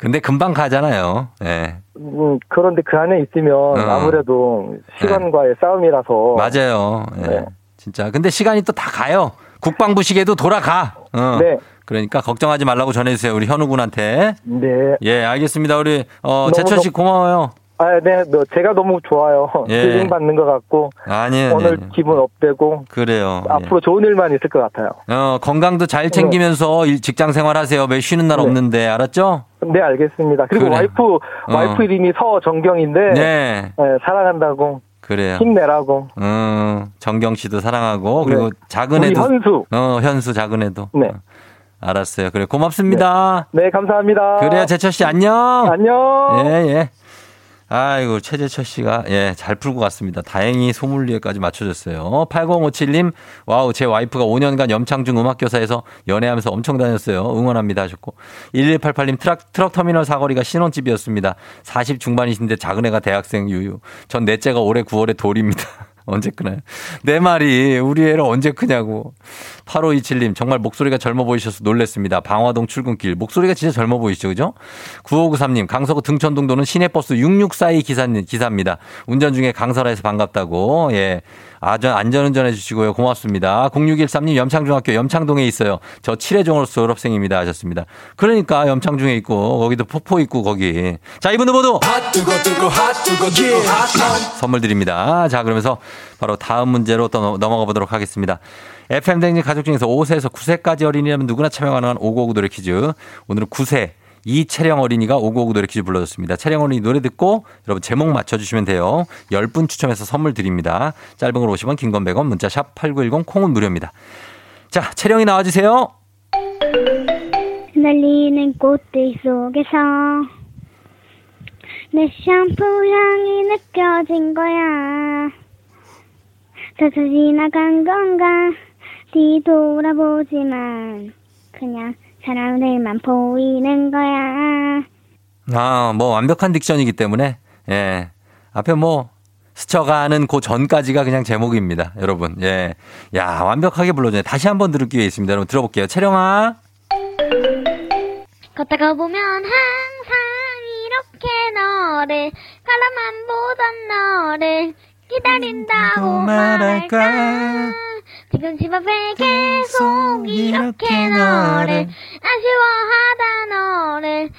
근데 금방 가잖아요. 네. 음, 그런데 그 안에 있으면 어. 아무래도 시간과의 네. 싸움이라서. 맞아요. 네. 네. 진짜. 근데 시간이 또 다 가요. 국방부 시계도 돌아가. 어. 네. 그러니까 걱정하지 말라고 전해주세요. 우리 현우군한테. 네. 예, 알겠습니다. 우리 어, 제철 씨 고마워요. 아, 네, 제가 너무 좋아요. 대중 예. 받는 것 같고. 아니에요. 오늘 아니에요. 기분 업되고. 그래요. 앞으로 예. 좋은 일만 있을 것 같아요. 어, 건강도 잘 챙기면서 네. 직장 생활하세요. 매 쉬는 날 네. 없는데, 알았죠? 네, 알겠습니다. 그리고 그래. 와이프, 와이프 어. 이름이 서정경인데. 네. 네, 사랑한다고. 그래요. 힘내라고. 음, 정경 씨도 사랑하고. 그리고 네. 작은 애도. 현수. 어, 현수 작은 애도. 네. 알았어요. 그래, 고맙습니다. 네, 네 감사합니다. 그래요, 제철 씨 안녕. 안녕. 예, 예. 아이고, 최재철 씨가, 예, 잘 풀고 갔습니다. 다행히 소믈리에까지 맞춰줬어요. 팔공오칠님, 와우, 제 와이프가 오 년간 염창중 음악교사에서 연애하면서 엄청 다녔어요. 응원합니다 하셨고. 일일팔팔님, 트럭, 트럭터미널 사거리가 신혼집이었습니다. 사십 중반이신데 작은 애가 대학생 유유. 전 넷째가 올해 구월에 돌입니다. 언제 크나요? 내 말이 우리 애를 언제 크냐고. 팔오이칠님 정말 목소리가 젊어 보이셔서 놀랬습니다. 방화동 출근길. 목소리가 진짜 젊어 보이시죠? 그죠? 구오구삼님 강서구 등촌동 도는 시내버스 육육사이 기사님, 기사입니다. 운전 중에 강설에서 반갑다고. 예. 안전, 안전운전 해주시고요. 고맙습니다. 공육일삼님 염창중학교 염창동에 있어요. 저 칠회종으로 졸업생입니다. 하셨습니다. 그러니까 염창중에 있고 거기도 폭포 있고 거기. 자, 이분들 모두 핫 두고 두고 핫 두고 두고 핫 선물 드립니다. 자, 그러면서 바로 다음 문제로 또 넘어가 보도록 하겠습니다. 에프엠 대행진 가족 중에서 오세에서 구세까지 어린이라면 누구나 참여 가능한 오구오구 노래 퀴즈. 오늘은 구세 이채령 어린이가 오구오구 노래 퀴즈 불러줬습니다. 채령 어린이 노래 듣고 여러분 제목 맞춰주시면 돼요. 열 분 추첨해서 선물 드립니다. 짧은 걸 오십 원, 긴 건 백 원, 문자 샵 팔구일공, 콩은 무료입니다. 자, 채령이 나와주세요. 날리는 꽃들 속에서 내 샴푸 향이 느껴진 거야. 다 지나간 건가 뒤돌아보지만 그냥 사람들만 보이는 거야. 아, 뭐 완벽한 딕션이기 때문에 예 앞에 뭐 스쳐가는 그 전까지가 그냥 제목입니다, 여러분. 예, 야 완벽하게 불러주네. 다시 한번 들을 기회 있습니다, 여러분. 들어볼게요. 채령아. 걷다가 보면 항상 이렇게 너를 바라만 보던 너를 기다린다고 말할까. 지금 집 앞에 계속 이렇게 너를 아쉬워하다 너를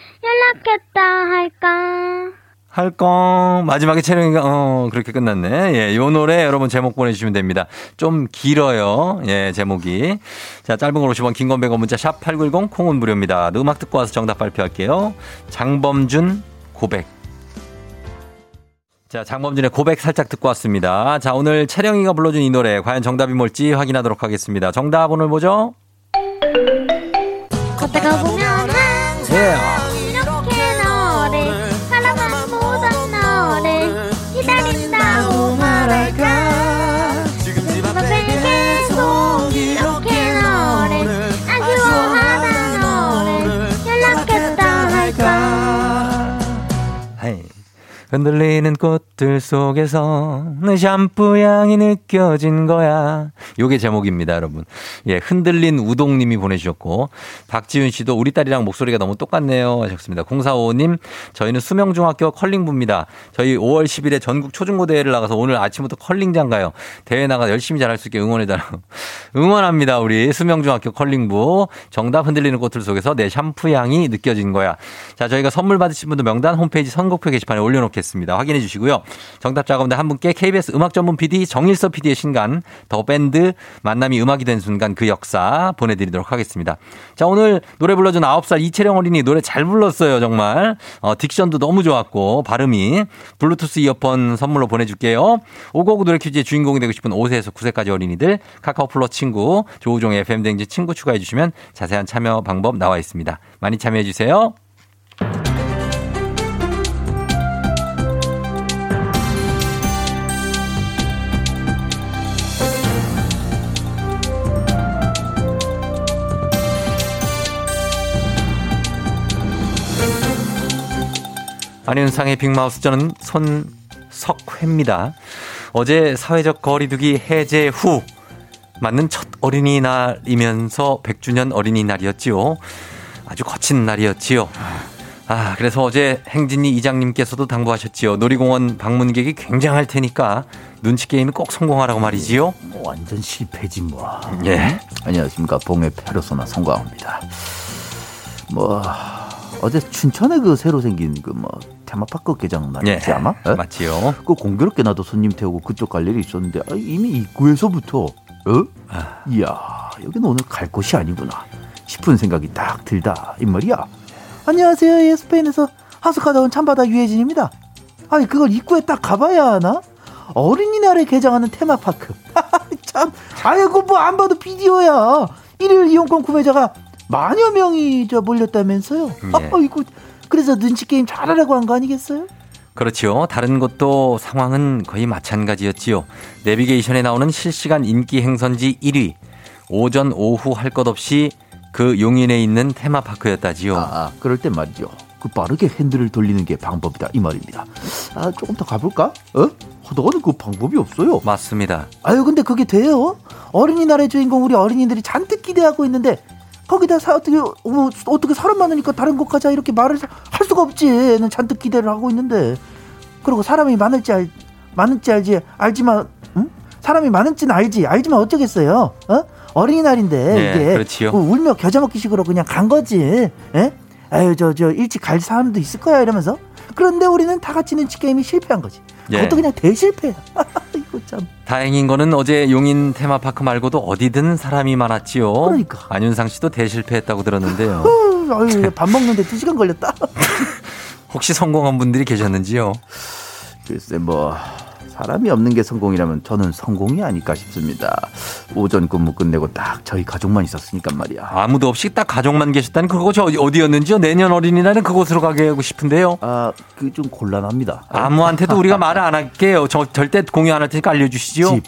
연락했다 할까. 할까. 마지막에 채령이가 어 그렇게 끝났네. 예, 요 노래 여러분 제목 보내주시면 됩니다. 좀 길어요. 예, 제목이. 자, 짧은 걸 오십 원, 긴 건 백 원, 문자 샵 팔구일공, 콩은 무료입니다. 음악 듣고 와서 정답 발표할게요. 장범준 고백. 자, 장범준의 고백 살짝 듣고 왔습니다. 자, 오늘 채령이가 불러준 이 노래 과연 정답이 뭘지 확인하도록 하겠습니다. 정답 오늘 뭐죠? 걷다가 보면 항상 yeah. 이렇게 너를 사랑만 보던 너를 기다린다고 말할까. 지금 집 앞에 계속 이렇게 너를 아쉬워하다 너를 연락했다 할까. 하이. 흔들리는 꽃들 속에서 내 샴푸 향이 느껴진 거야. 요게 제목입니다, 여러분. 예, 흔들린 우동님이 보내주셨고, 박지윤 씨도 우리 딸이랑 목소리가 너무 똑같네요. 하셨습니다. 공사오오님, 저희는 수명중학교 컬링부입니다. 저희 오월 십일에 전국 초중고대회를 나가서 오늘 아침부터 컬링장 가요. 대회 나가서 열심히 잘할 수 있게 응원해달라고. 응원합니다, 우리 수명중학교 컬링부. 정답 흔들리는 꽃들 속에서 내 샴푸 향이 느껴진 거야. 자, 저희가 선물 받으신 분들 명단 홈페이지 선곡표 게시판에 올려놓겠습니다. 확인해 주시고요. 정답자 가운데 한 분께 케이비에스 음악 전문 피디 정일서 피디의 신간 더 밴드 만남이 음악이 된 순간 그 역사 보내드리도록 하겠습니다. 자, 오늘 노래 불러준 아홉 살 이채령 어린이 노래 잘 불렀어요. 정말 어, 딕션도 너무 좋았고 발음이. 블루투스 이어폰 선물로 보내줄게요. 오고오구 노래 퀴즈의 주인공이 되고 싶은 오세에서 구세까지 어린이들 카카오 플러 친구 조우종의 에프엠 댕지 친구 추가해 주시면 자세한 참여 방법 나와 있습니다. 많이 참여해 주세요. 안윤상의 빅마우스, 저는 손석회입니다. 어제 사회적 거리두기 해제 후 맞는 첫 어린이날이면서 백주년 어린이날이었지요. 아주 거친 날이었지요. 아, 그래서 어제 행진이 이장님께서도 당부하셨지요. 놀이공원 방문객이 굉장할 테니까 눈치 게임이 꼭 성공하라고 말이지요. 뭐 완전 실패지 뭐. 예. 안녕하십니까. 봉의 페르소나 송강호입니다. 뭐... 어제 춘천에 그 새로 생긴 그 뭐 테마파크 개장 날이지 예, 아마? 예? 맞지요. 그 공교롭게 나도 손님 태우고 그쪽 갈 일이 있었는데 이미 입구에서부터 어? 아. 이야, 여기는 오늘 갈 곳이 아니구나 싶은 생각이 딱 들다 이 말이야. 안녕하세요. 예, 스페인에서 하숙하다 온 참바다 유혜진입니다. 아니 그걸 입구에 딱 가봐야 하나? 어린이날에 개장하는 테마파크. 참, 아이고 뭐 안 봐도 비디오야. 일일 이용권 구매자가 만여 명이 저 몰렸다면서요. 예. 아, 이거 그래서 눈치 게임 잘하라고 한 거 아니겠어요? 그렇지요. 다른 곳도 상황은 거의 마찬가지였지요. 내비게이션에 나오는 실시간 인기 행선지 일 위. 오전 오후 할 것 없이 그 용인에 있는 테마파크였다지요. 아, 그럴 땐 말이죠. 그 빠르게 핸들을 돌리는 게 방법이다 이 말입니다. 아, 조금 더 가볼까? 어? 그다음에 그 방법이 없어요. 맞습니다. 아유 근데 그게 돼요? 어린이날의 주인공 우리 어린이들이 잔뜩 기대하고 있는데 거기다 사, 어떻게 뭐, 어떻게 사람 많으니까 다른 곳 가자 이렇게 말을 할 수가 없지. 잔뜩 기대를 하고 있는데 그리고 사람이 많을지 알, 많을지 알지 알지만 음? 사람이 많은지는 알지 알지만 어쩌겠어요? 어? 어린이날인데 네, 이게 그렇지요. 울며 겨자 먹기식으로 그냥 간 거지. 에? 아유 저 저 일찍 갈 사람도 있을 거야 이러면서. 그런데 우리는 다 같이 눈치 게임이 실패한 거지. 그것도 예. 그냥 대실패야. 이거 참. 다행인 거는 어제 용인 테마파크 말고도 어디든 사람이 많았지요. 그러니까. 안윤상 씨도 대실패했다고 들었는데요. 아유, 밥 먹는데 두 시간 걸렸다. 혹시 성공한 분들이 계셨는지요? 글쎄 뭐 사람이 없는 게 성공이라면 저는 성공이 아닐까 싶습니다. 오전 근무 끝내고 딱 저희 가족만 있었으니까 말이야. 아무도 없이 딱 가족만 계셨다니 그곳이 어디였는지요? 내년 어린이날은 그곳으로 가게 하고 싶은데요. 아, 그게 좀 곤란합니다. 아무한테도 우리가 말을 안 할게요. 저 절대 공유 안 할 테니까 알려주시죠. 집.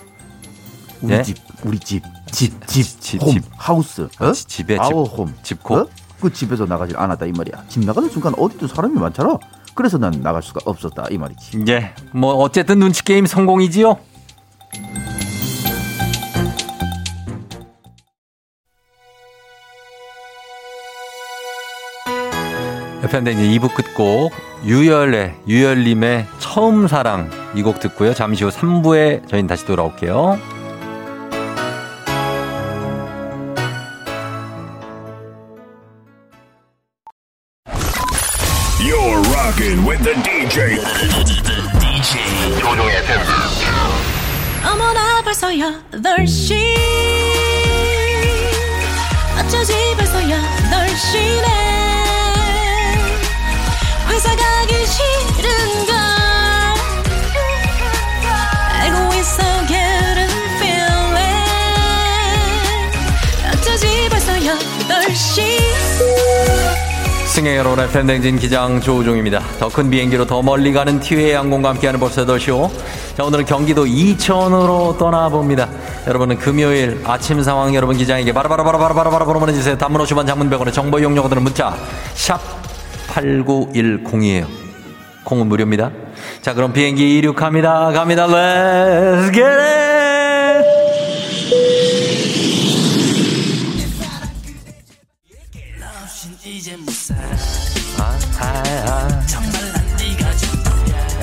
우리 네? 집. 우리 집. 집. 집. 집. 홈. 집. 하우스. 어? 집에. 아워 홈. 집콕. 어? 그 집에서 나가질 않았다 이 말이야. 집 나가는 순간 어디든 사람이 많잖아. 그래서 난 나갈 수가 없었다 이 말이지. 예, 뭐 어쨌든 눈치 게임 성공이지요. 에프엠 대행진 이 부 끝곡 유열의 유열님의 처음 사랑 이 곡 듣고요. 잠시 후 삼 부에 저희는 다시 돌아올게요. With the 디제이, the 디제이 조종의 팬들. 어머나 벌써야 널시 어쩌지 벌써야 널시네 회사 가기 싫은걸 알고 있어 getting feeling 어쩌지 벌써야 널시. 승객 여러분, 에프엠 대행진 기장 조우종입니다. 더 큰 비행기로 더 멀리 가는 티웨이 항공과 함께하는 벌써 더쇼. 자, 오늘은 경기도 이천으로 떠나봅니다. 여러분은 금요일 아침 상황 여러분 기장에게 바로바로바로바로바로바로 보내주세요. 단문 오십 원, 장문 백 원의 정보 이용료가 드는 문자 샵 팔구일공이에요. 콩은 무료입니다. 자, 그럼 비행기 이륙합니다. 갑니다. Let's get it!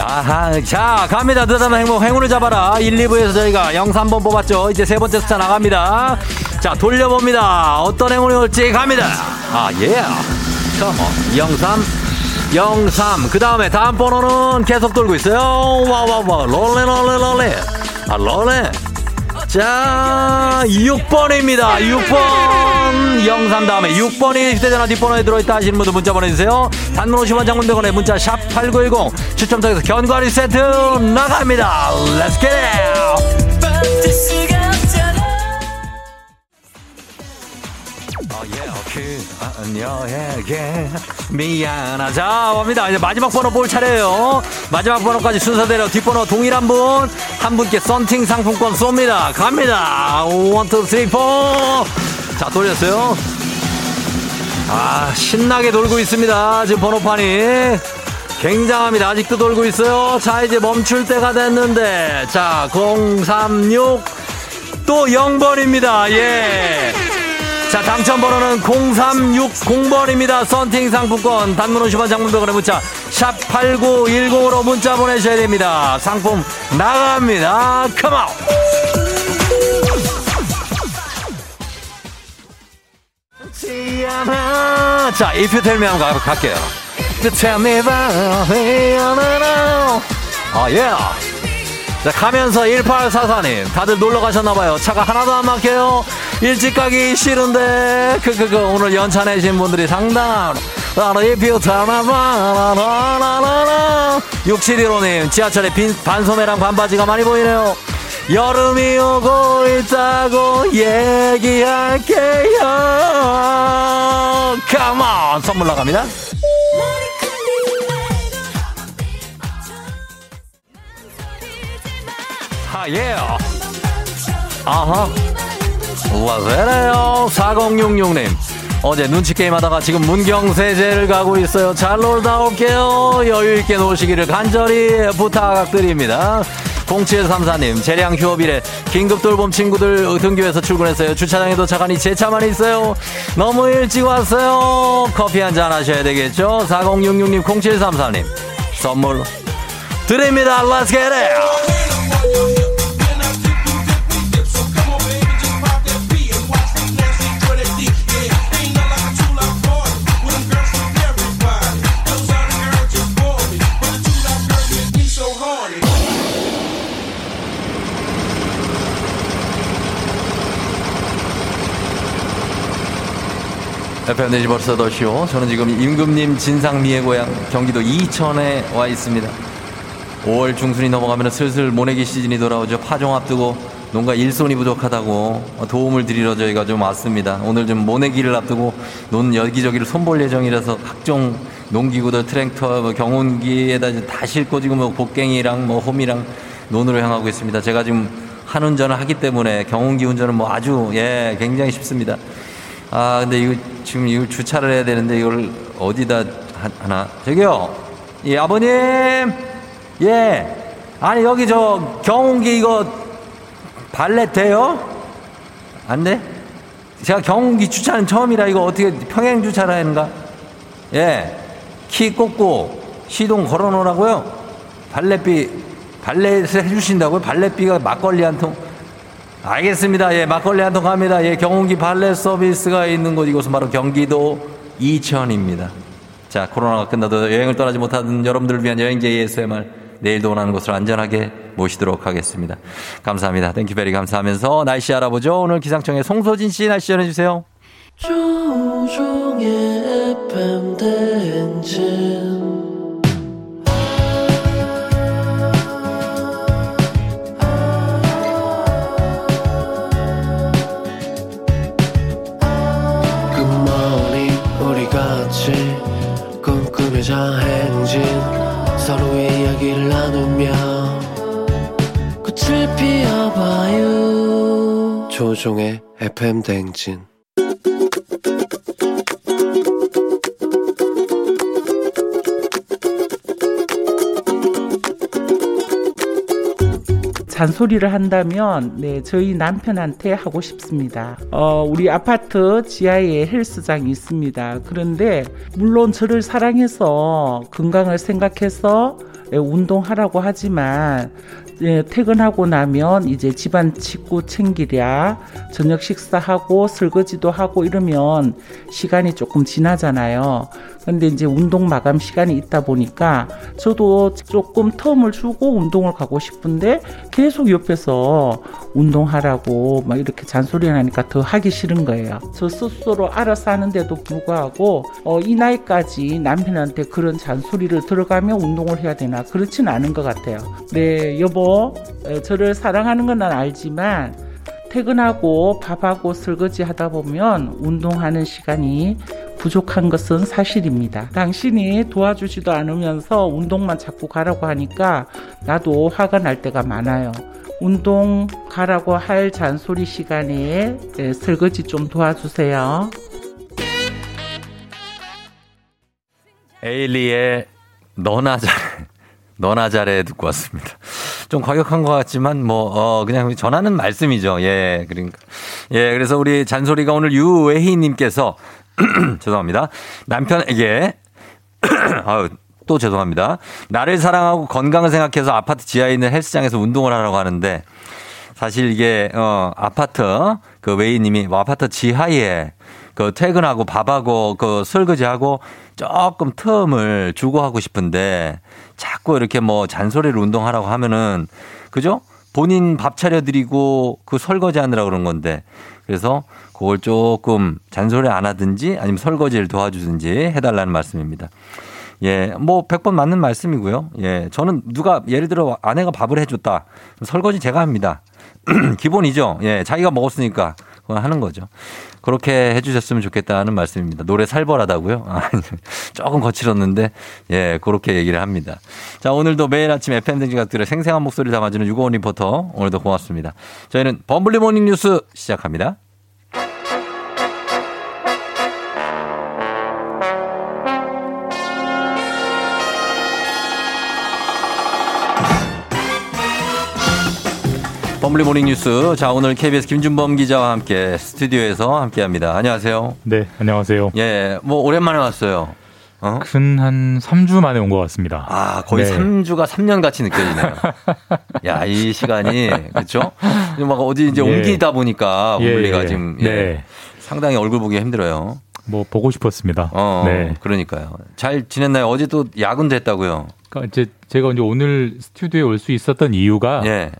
아하, 자 갑니다. 느닷없는 행복, 행운을 잡아라. 일, 이 부에서 저희가 영상 한번 뽑았죠. 이제 세 번째 숫자 나갑니다. 자 돌려봅니다. 어떤 행운이 올지 갑니다. 아 예, 컴온 영삼 영삼. 그 다음에 다음 번호는 계속 돌고 있어요. 와와와 롤레 롤레 롤레 아 롤레. 자 육 번입니다. 육 번 영삼 다음에 육 번이 휴대전화 뒷번호에 들어있다 하시는 분들 문자 보내주세요. 단문 오십 원, 장문 백 원에 문자 샵 팔구일공 추첨장에서 견과류 세트 나갑니다. Let's get it. 그녀에게 미안하자 합니다. 이제 마지막 번호 볼 차례예요. 마지막 번호까지 순서대로 뒷번호 동일한 분 한 분께 썬팅 상품권 쏩니다. 갑니다. 일, 이, 삼, 사. 자 돌렸어요. 아 신나게 돌고 있습니다. 지금 번호판이 굉장합니다. 아직도 돌고 있어요. 자 이제 멈출 때가 됐는데 자 공삼육 또 영 번입니다. 예. 자 당첨 번호는 공삼육공 번입니다. 썬팅 상품권 단문 오십 원 장문 백 원의 문자 샵 팔구일공으로 문자 보내셔야 됩니다. 상품 나갑니다. 컴온. 자, if you tell me 한번 갈게요. Tell me about me, 아, yeah. 자, 가면서 일팔사사 님. 다들 놀러 가셨나봐요. 차가 하나도 안 막혀요. 일찍 가기 싫은데. 그, 그, 그, 오늘 연차 내신 분들이 상당한. if you tell me about me, 육칠일오 님. 지하철에 빈, 반소매랑 반바지가 많이 보이네요. 여름이 오고 있다고 얘기할게요. Come on, 선물 나갑니다. 아, 예. 아하. 와세요. 사공육육 님. 어제 눈치게임 하다가 지금 문경세제를 가고 있어요. 잘 놀다 올게요. 여유있게 노시기를 간절히 부탁드립니다. 공칠삼사 님, 재량 휴업일에 긴급돌봄 친구들 등교해서 출근했어요. 주차장에 도착하니 제 차만 있어요. 너무 일찍 왔어요. 커피 한잔 하셔야 되겠죠. 사공육육 님, 공칠삼사 님, 선물로 드립니다. Let's get it! 에프엠 대지 벌써 더 쉬워. 저는 지금 임금님 진상미의 고향 경기도 이천에 와 있습니다. 오월 중순이 넘어가면 슬슬 모내기 시즌이 돌아오죠. 파종 앞두고 농가 일손이 부족하다고 도움을 드리러 저희가 좀 왔습니다. 오늘 좀 모내기를 앞두고 논 여기저기를 손볼 예정이라서 각종 농기구들, 트랙터, 뭐 경운기에다 다 싣고 지금 뭐 복갱이랑 뭐 홈이랑 논으로 향하고 있습니다. 제가 지금 한 운전을 하기 때문에 경운기 운전은 뭐 아주 예 굉장히 쉽습니다. 아, 근데 이거, 지금 이거 주차를 해야 되는데, 이걸 어디다 하나. 저기요. 예, 아버님. 예. 아니, 여기 저 경운기 이거 발렛 돼요? 안 돼? 제가 경운기 주차는 처음이라 이거 어떻게 평행 주차를 하는가? 예. 키 꽂고 시동 걸어 놓으라고요? 발렛비, 발렛을 해주신다고요? 발렛비가 막걸리 한 통. 알겠습니다. 예, 막걸리 한 통 갑니다. 예, 경운기 발렛 서비스가 있는 곳, 이곳은 바로 경기도 이천입니다. 자, 코로나가 끝나도 여행을 떠나지 못하는 여러분들을 위한 여행지 에이에스엠알, 내일도 원하는 곳으로 안전하게 모시도록 하겠습니다. 감사합니다. 땡큐베리 감사하면서 날씨 알아보죠. 오늘 기상청의 송소진 씨 날씨 전해주세요. 같이 꿈꾸며자 행진 서로의 이야기를 나누며 꽃을 피워봐요. 조종의 에프엠 대행진. 잔소리를 한다면 네, 저희 남편한테 하고 싶습니다. 어, 우리 아파트 지하에 헬스장이 있습니다. 그런데 물론 저를 사랑해서 건강을 생각해서 네, 운동하라고 하지만 네, 퇴근하고 나면 이제 집안 식구 챙기랴, 저녁 식사하고 설거지도 하고 이러면 시간이 조금 지나잖아요. 근데 이제 운동 마감 시간이 있다 보니까 저도 조금 텀을 주고 운동을 가고 싶은데 계속 옆에서 운동하라고 막 이렇게 잔소리를 하니까 더 하기 싫은 거예요. 저 스스로 알아서 하는데도 불구하고 어, 이 나이까지 남편한테 그런 잔소리를 들어가며 운동을 해야 되나, 그렇진 않은 것 같아요. 네, 여보, 저를 사랑하는 건 난 알지만 퇴근하고 밥하고 설거지 하다 보면 운동하는 시간이 부족한 것은 사실입니다. 당신이 도와주지도 않으면서 운동만 자꾸 가라고 하니까 나도 화가 날 때가 많아요. 운동 가라고 할 잔소리 시간에 네, 설거지 좀 도와주세요. 에일리의 너나 잘해, 너나 잘해 듣고 왔습니다. 좀 과격한 것 같지만 뭐 어 그냥 전하는 말씀이죠. 예, 그러니까 예, 그래서 우리 잔소리가 오늘 유웨희님께서 죄송합니다. 남편에게 아유, 또 죄송합니다. 나를 사랑하고 건강을 생각해서 아파트 지하에 있는 헬스장에서 운동을 하라고 하는데 사실 이게 어 아파트 그 웨이님이 뭐 아파트 지하에 그 퇴근하고 밥하고 그 설거지하고 조금 틈을 주고 하고 싶은데 자꾸 이렇게 뭐 잔소리를 운동하라고 하면은 그죠? 본인 밥 차려드리고 그 설거지하느라 그런 건데, 그래서 그걸 조금 잔소리 안 하든지 아니면 설거지를 도와주든지 해달라는 말씀입니다. 예, 뭐 백 번 맞는 말씀이고요. 예, 저는 누가 예를 들어 아내가 밥을 해줬다, 설거지 제가 합니다. 기본이죠. 예, 자기가 먹었으니까 그건 하는 거죠. 그렇게 해주셨으면 좋겠다는 말씀입니다. 노래 살벌하다고요? 아니, 조금 거칠었는데 예, 그렇게 얘기를 합니다. 자, 오늘도 매일 아침 에프엠 등지각들의 생생한 목소리를 담아주는 유고원 리포터, 오늘도 고맙습니다. 저희는 범블리 모닝 뉴스 시작합니다. 범블리 모닝뉴스. 자, 오늘 케이비에스 김준범 기자와 함께 스튜디오에서 함께합니다. 안녕하세요. 네, 안녕하세요. 예, 뭐 오랜만에 왔어요. 어? 근 한 삼 주 만에 온 것 같습니다. 아, 거의 네. 삼 주가 삼 년 같이 느껴지네요. 야, 이 시간이, 그쵸? 막 어디 이제 예. 옮기다 보니까, 범블리가 예, 예. 지금, 예. 네. 상당히 얼굴 보기 힘들어요. 뭐, 보고 싶었습니다. 어, 네. 그러니까요. 잘 지냈나요? 어제 또 야근도 했다고요? 그러니까 이제 제가 이제 오늘 스튜디오에 올 수 있었던 이유가, 예.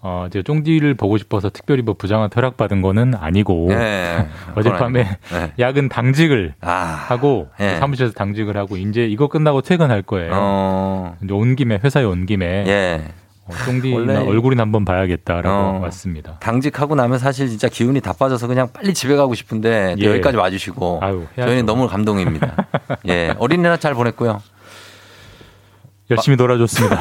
어, 제가 쫑디를 보고 싶어서 특별히 뭐 부장한테 허락받은 거는 아니고, 네, 어젯밤에 네. 야근 당직을 아, 하고, 네. 사무실에서 당직을 하고, 이제 이거 끝나고 퇴근할 거예요. 어. 이제 온 김에, 회사에 온 김에, 예. 어, 쫑디 얼굴이나 한번 봐야겠다라고 어, 왔습니다. 당직하고 나면 사실 진짜 기운이 다 빠져서 그냥 빨리 집에 가고 싶은데, 예. 여기까지 와주시고, 아유, 저희는 너무 감동입니다. 예, 어린이날 잘 보냈고요. 열심히 놀아줬습니다.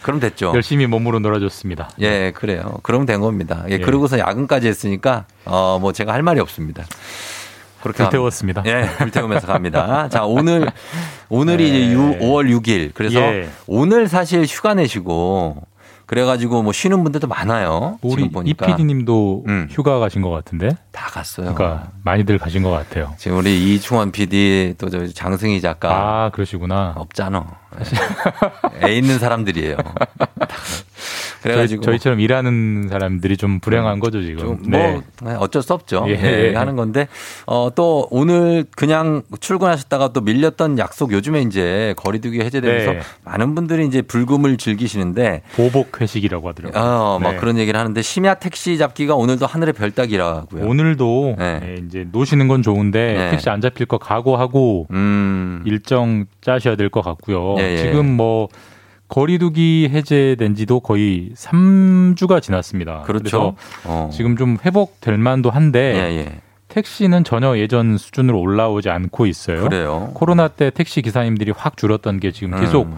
그럼 됐죠. 열심히 몸으로 놀아줬습니다. 예, 그래요. 그럼 된 겁니다. 예, 예. 그러고서 야근까지 했으니까, 어, 뭐 제가 할 말이 없습니다. 그렇게. 불태웠습니다. 갑니다. 예, 불태우면서 갑니다. 자, 오늘, 오늘이 네. 이제 오월 육일. 그래서 예. 오늘 사실 휴가 내시고, 그래가지고 뭐 쉬는 분들도 많아요. 우리 이 피디님도 음. 휴가 가신 것 같은데? 다 갔어요. 그러니까 많이들 가신 것 같아요. 지금 우리 이충원 피디 또 저 장승희 작가. 아, 그러시구나. 없잖아. 사실. 애 있는 사람들이에요. 그래가지고 저희, 저희처럼 일하는 사람들이 좀 불행한 거죠 지금. 좀 뭐 네. 어쩔 수 없죠. 예. 예, 하는 건데 어, 또 오늘 그냥 출근하셨다가 또 밀렸던 약속 요즘에 이제 거리두기 해제되면서 네. 많은 분들이 이제 불금을 즐기시는데 보복 회식이라고 하더라고요. 어, 막 네. 그런 얘기를 하는데 심야 택시 잡기가 오늘도 하늘의 별따기라고요. 오늘도 네. 네, 이제 노시는 건 좋은데 네. 택시 안 잡힐 거 각오하고 음. 일정 짜셔야 될 것 같고요. 예, 예. 지금 뭐. 거리두기 해제된 지도 거의 삼 주가 지났습니다. 그렇죠. 어. 지금 좀 회복될 만도 한데 예, 예. 택시는 전혀 예전 수준으로 올라오지 않고 있어요. 그래요. 코로나 때 택시 기사님들이 확 줄었던 게 지금 계속 음.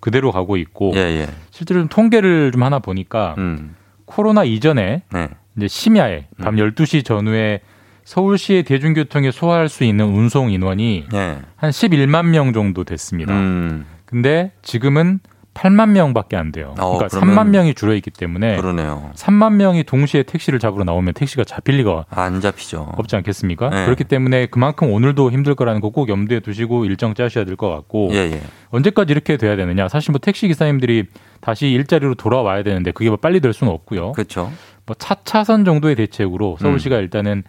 그대로 가고 있고 예, 예. 실제로 좀 통계를 좀 하나 보니까 음. 코로나 이전에 네. 이제 심야에 밤 열두 시 전후에 서울시의 대중교통에 소화할 수 있는 운송 인원이 네. 한 십일만 명 정도 됐습니다. 음. 근데 지금은 팔만 명밖에 안 돼요. 어, 그러니까 삼만 명이 줄어있기 때문에 그러네요. 삼만 명이 동시에 택시를 잡으러 나오면 택시가 잡힐 리가 안 잡히죠. 없지 않겠습니까? 네. 그렇기 때문에 그만큼 오늘도 힘들 거라는 거 꼭 염두에 두시고 일정 짜셔야 될 것 같고 예, 예. 언제까지 이렇게 돼야 되느냐. 사실 뭐 택시 기사님들이 다시 일자리로 돌아와야 되는데 그게 뭐 빨리 될 수는 없고요. 그렇죠. 뭐 차차선 정도의 대책으로 서울시가 음. 일단은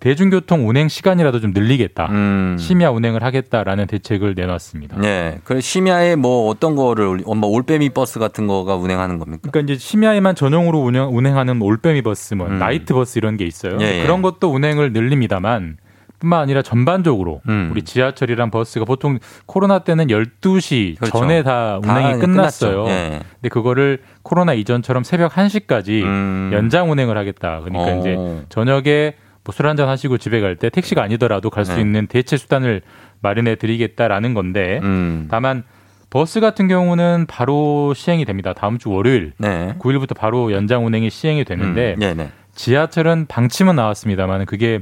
대중교통 운행 시간이라도 좀 늘리겠다. 음. 심야 운행을 하겠다라는 대책을 내놨습니다. 네. 그래서 심야에 뭐 어떤 거를, 뭐 올빼미 버스 같은 거가 운행하는 겁니까? 그러니까 이제 심야에만 전용으로 운영, 운행하는 올빼미 버스, 뭐 음. 나이트 버스 이런 게 있어요. 예, 그런 것도 운행을 늘립니다만 뿐만 아니라 전반적으로 음. 우리 지하철이랑 버스가 보통 코로나 때는 열두 시 그렇죠. 전에 다 운행이 다 끝났어요. 예. 근데 그거를 코로나 이전처럼 새벽 한 시까지 음. 연장 운행을 하겠다. 그러니까 오. 이제 저녁에 뭐 술 한잔 하시고 집에 갈 때 택시가 아니더라도 갈 수 네. 있는 대체 수단을 마련해 드리겠다라는 건데 음. 다만 버스 같은 경우는 바로 시행이 됩니다. 다음 주 월요일 네. 구일부터 바로 연장 운행이 시행이 되는데 음. 지하철은 방침은 나왔습니다만 그게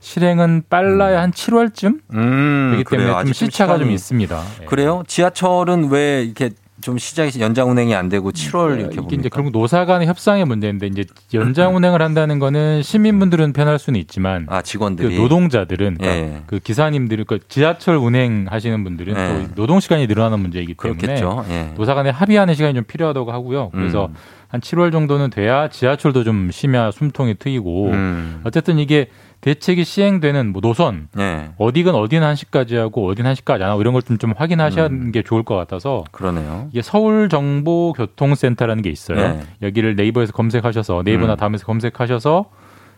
실행은 빨라야 음. 한 칠월쯤 음. 그렇기 그래요. 때문에 좀 시차가 시간이... 좀 있습니다. 그래요? 지하철은 왜 이렇게 좀 시작이 연장 운행이 안 되고 칠월 이렇게 보니까. 이제 결국 노사 간의 협상의 문제인데 이제 연장 운행을 한다는 거는 시민분들은 편할 수는 있지만 아, 직원들이 그 노동자들은 그러니까 예. 그 기사님들 그 지하철 운행하시는 분들은 예. 또 노동 시간이 늘어나는 문제이기 때문에 예. 노사 간에 합의하는 시간이 좀 필요하다고 하고요. 그래서 음. 한 칠월 정도는 돼야 지하철도 좀 심야 숨통이 트이고 음. 어쨌든 이게 대책이 시행되는 뭐 노선 네. 어디건 어디는 한 시까지 하고 어디는 한 시까지 안 하고 이런 걸 좀 좀 확인하시는 음. 게 좋을 것 같아서 그러네요. 이게 서울정보교통센터라는 게 있어요. 네. 여기를 네이버에서 검색하셔서 네이버나 음. 다음에서 검색하셔서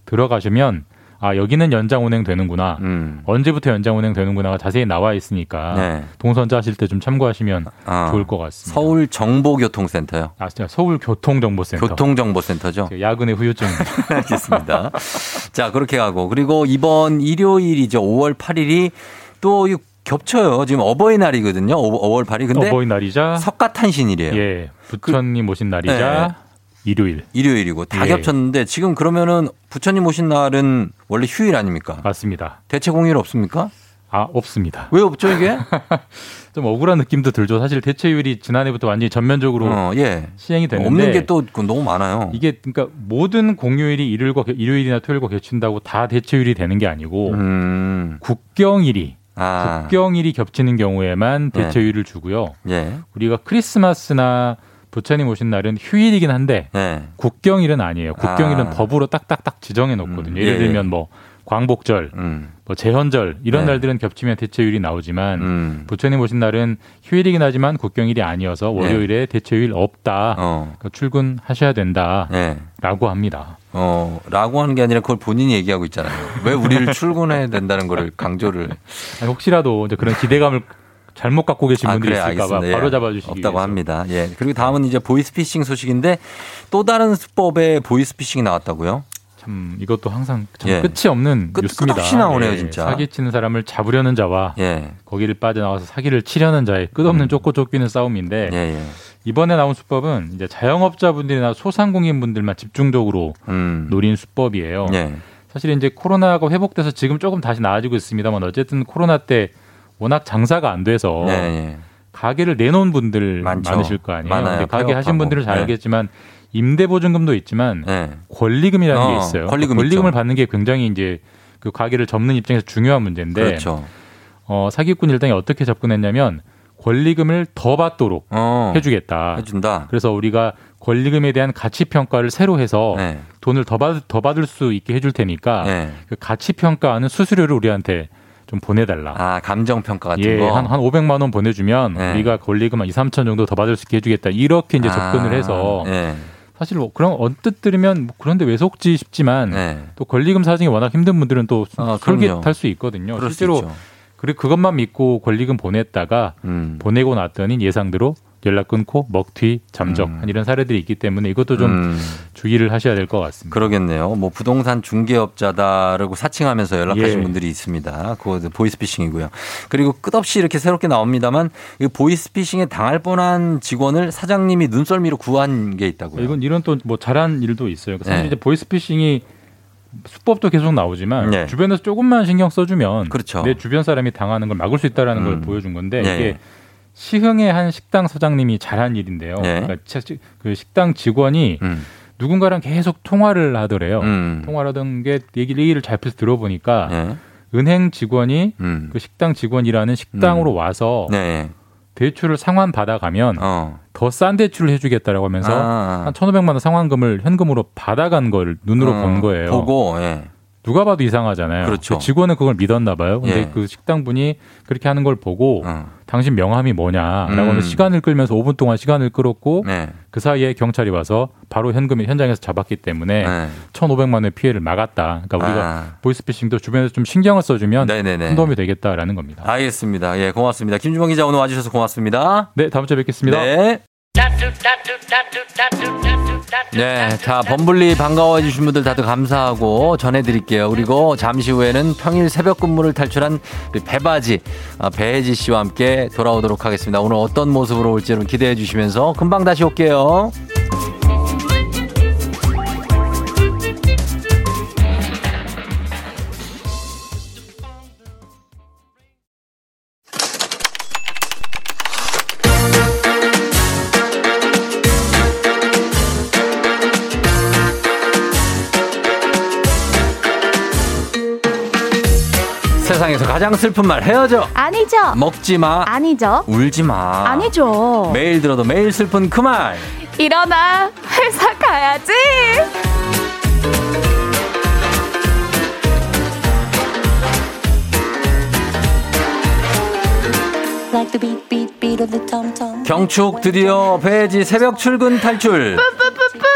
들어가시면 아 여기는 연장 운행되는구나. 음. 언제부터 연장 운행되는구나가 자세히 나와 있으니까 네. 동선 짜실 때 좀 참고하시면 아, 좋을 것 같습니다. 서울정보교통센터요? 아, 진짜 서울교통정보센터. 교통정보센터죠? 야근의 후유증. 알겠습니다. 자, 그렇게 가고 그리고 이번 일요일이죠. 오월 팔일이 또 겹쳐요. 지금 어버이날이거든요. 오월 팔일. 근데 어버이날이자 석가탄신일이에요. 예, 부처님 오신 날이자. 예. 일요일. 일요일이고 다 예. 겹쳤는데 지금 그러면은 부처님 오신 날은 원래 휴일 아닙니까? 맞습니다. 대체 공휴일 없습니까? 아, 없습니다. 왜 없죠, 이게? 좀 억울한 느낌도 들죠. 사실 대체율이 지난해부터 완전히 전면적으로 어, 예. 시행이 됐는데 없는 게 또 너무 많아요. 이게 그러니까 모든 공휴일이 일요일과 일요일이나 토요일과 겹친다고 다 대체율이 되는 게 아니고 음. 국경일이 아. 국경일이 겹치는 경우에만 대체율을 예. 주고요. 예. 우리가 크리스마스나 부처님 오신 날은 휴일이긴 한데 예. 국경일은 아니에요. 국경일은 아. 법으로 딱딱딱 지정해 놓거든요. 음. 예를 들면 뭐 광복절, 음. 뭐 제헌절 이런 네. 날들은 겹치면 대체율이 나오지만 음. 부처님 오신 날은 휴일이긴 하지만 국경일이 아니어서 월요일에 네. 대체율 없다. 어. 그러니까 출근하셔야 된다라고 네. 합니다. 어, 라고 하는 게 아니라 그걸 본인이 얘기하고 있잖아요. 왜 우리를 출근해야 된다는 걸 강조를. 아니, 혹시라도 이제 그런 기대감을 잘못 갖고 계신 아, 분들이 그래, 있을까 봐 바로 잡아주시기 없다고 위해서. 합니다. 예. 그리고 다음은 이제 보이스피싱 소식인데 또 다른 수법의 보이스피싱이 나왔다고요? 참 이것도 항상 참 예. 끝이 없는 끝, 뉴스입니다. 끝없이 나오네요, 예. 진짜. 사기치는 사람을 잡으려는 자와 예. 거기를 빠져나와서 사기를 치려는 자의 끝없는 음. 쫓고 쫓기는 싸움인데 예예. 이번에 나온 수법은 이제 자영업자분들이나 소상공인분들만 집중적으로 음. 노린 수법이에요. 예. 사실 이제 코로나가 회복돼서 지금 조금 다시 나아지고 있습니다만 어쨌든 코로나 때 워낙 장사가 안 돼서 예예. 가게를 내놓은 분들 많죠. 많으실 거 아니에요. 근데 가게 하신 분들은 잘 알겠지만. 예. 임대보증금도 있지만 네. 권리금이라는 어, 게 있어요. 권리금 권리금을 있죠. 받는 게 굉장히 이제 그 가게를 접는 입장에서 중요한 문제인데 그렇죠. 어, 사기꾼 일당이 어떻게 접근했냐면 권리금을 더 받도록 어, 해주겠다. 해준다. 그래서 우리가 권리금에 대한 가치평가를 새로 해서 네. 돈을 더, 받, 더 받을 수 있게 해줄 테니까 네. 그 가치평가하는 수수료를 우리한테 좀 보내달라. 아, 감정평가 같은 예, 거. 한, 한 오백만 원 보내주면 네. 우리가 권리금 한 이삼천 정도 더 받을 수 있게 해주겠다. 이렇게 이제 접근을 아, 해서 네. 사실 뭐 그런 언뜻 들으면 뭐 그런데 왜 속지 싶지만 네. 또 권리금 사정이 워낙 힘든 분들은 또 아, 솔깃할 수 있거든요. 실제로 수 그리고 그것만 믿고 권리금 보냈다가 음. 보내고 났더니 예상대로 연락 끊고 먹튀, 잠적 음. 이런 사례들이 있기 때문에 이것도 좀 음. 주의를 하셔야 될 것 같습니다. 그러겠네요. 뭐 부동산 중개업자다라고 사칭하면서 연락하신 예. 분들이 있습니다. 그거 보이스피싱이고요. 그리고 끝없이 이렇게 새롭게 나옵니다만 이 보이스피싱에 당할 뻔한 직원을 사장님이 눈썰미로 구한 게 있다고요. 이건 이런 또 뭐 잘한 일도 있어요. 그러니까 사실 네. 이제 보이스피싱이 수법도 계속 나오지만 네. 주변에서 조금만 신경 써주면 그렇죠. 내 주변 사람이 당하는 걸 막을 수 있다라는 음. 걸 보여준 건데 네. 이게. 시흥의 한 식당 사장님이 잘한 일인데요. 네. 그러니까 그 식당 직원이 음. 누군가랑 계속 통화를 하더래요. 음. 통화를 하던 게 얘기를 잘 들어보니까 네. 은행 직원이 음. 그 식당 직원이라는 식당으로 음. 와서 네. 대출을 상환 받아가면 어. 더 싼 대출을 해주겠다라고 하면서 아. 한 천오백만 원 상환금을 현금으로 받아간 걸 눈으로 어, 본 거예요. 보고 네. 누가 봐도 이상하잖아요. 그렇죠. 그 직원은 그걸 믿었나 봐요. 근데 예. 그 식당 분이 그렇게 하는 걸 보고 어. 당신 명함이 뭐냐라고 하면서 음. 시간을 끌면서 오 분 동안 시간을 끌었고 네. 그 사이에 경찰이 와서 바로 현금을 현장에서 잡았기 때문에 네. 천오백만 원의 피해를 막았다. 그러니까 우리가 아. 보이스피싱도 주변에서 좀 신경을 써주면 네네네. 큰 도움이 되겠다라는 겁니다. 알겠습니다. 예, 고맙습니다. 김주범 기자 오늘 와주셔서 고맙습니다. 네, 다음 주에 뵙겠습니다. 네. 네, 자, 범블리 반가워해 주신 분들 다들 감사하고 전해드릴게요. 그리고 잠시 후에는 평일 새벽 근무를 탈출한 배바지, 배혜지 씨와 함께 돌아오도록 하겠습니다. 오늘 어떤 모습으로 올지 여러분 기대해 주시면서 금방 다시 올게요. 세상에서 가장 슬픈 말 헤어져 아니죠. 먹지마 아니죠. 울지마 아니죠. 매일 들어도 매일 슬픈 그 말 일어나 회사 가야지. 경축 드디어 배지 새벽 출근 탈출.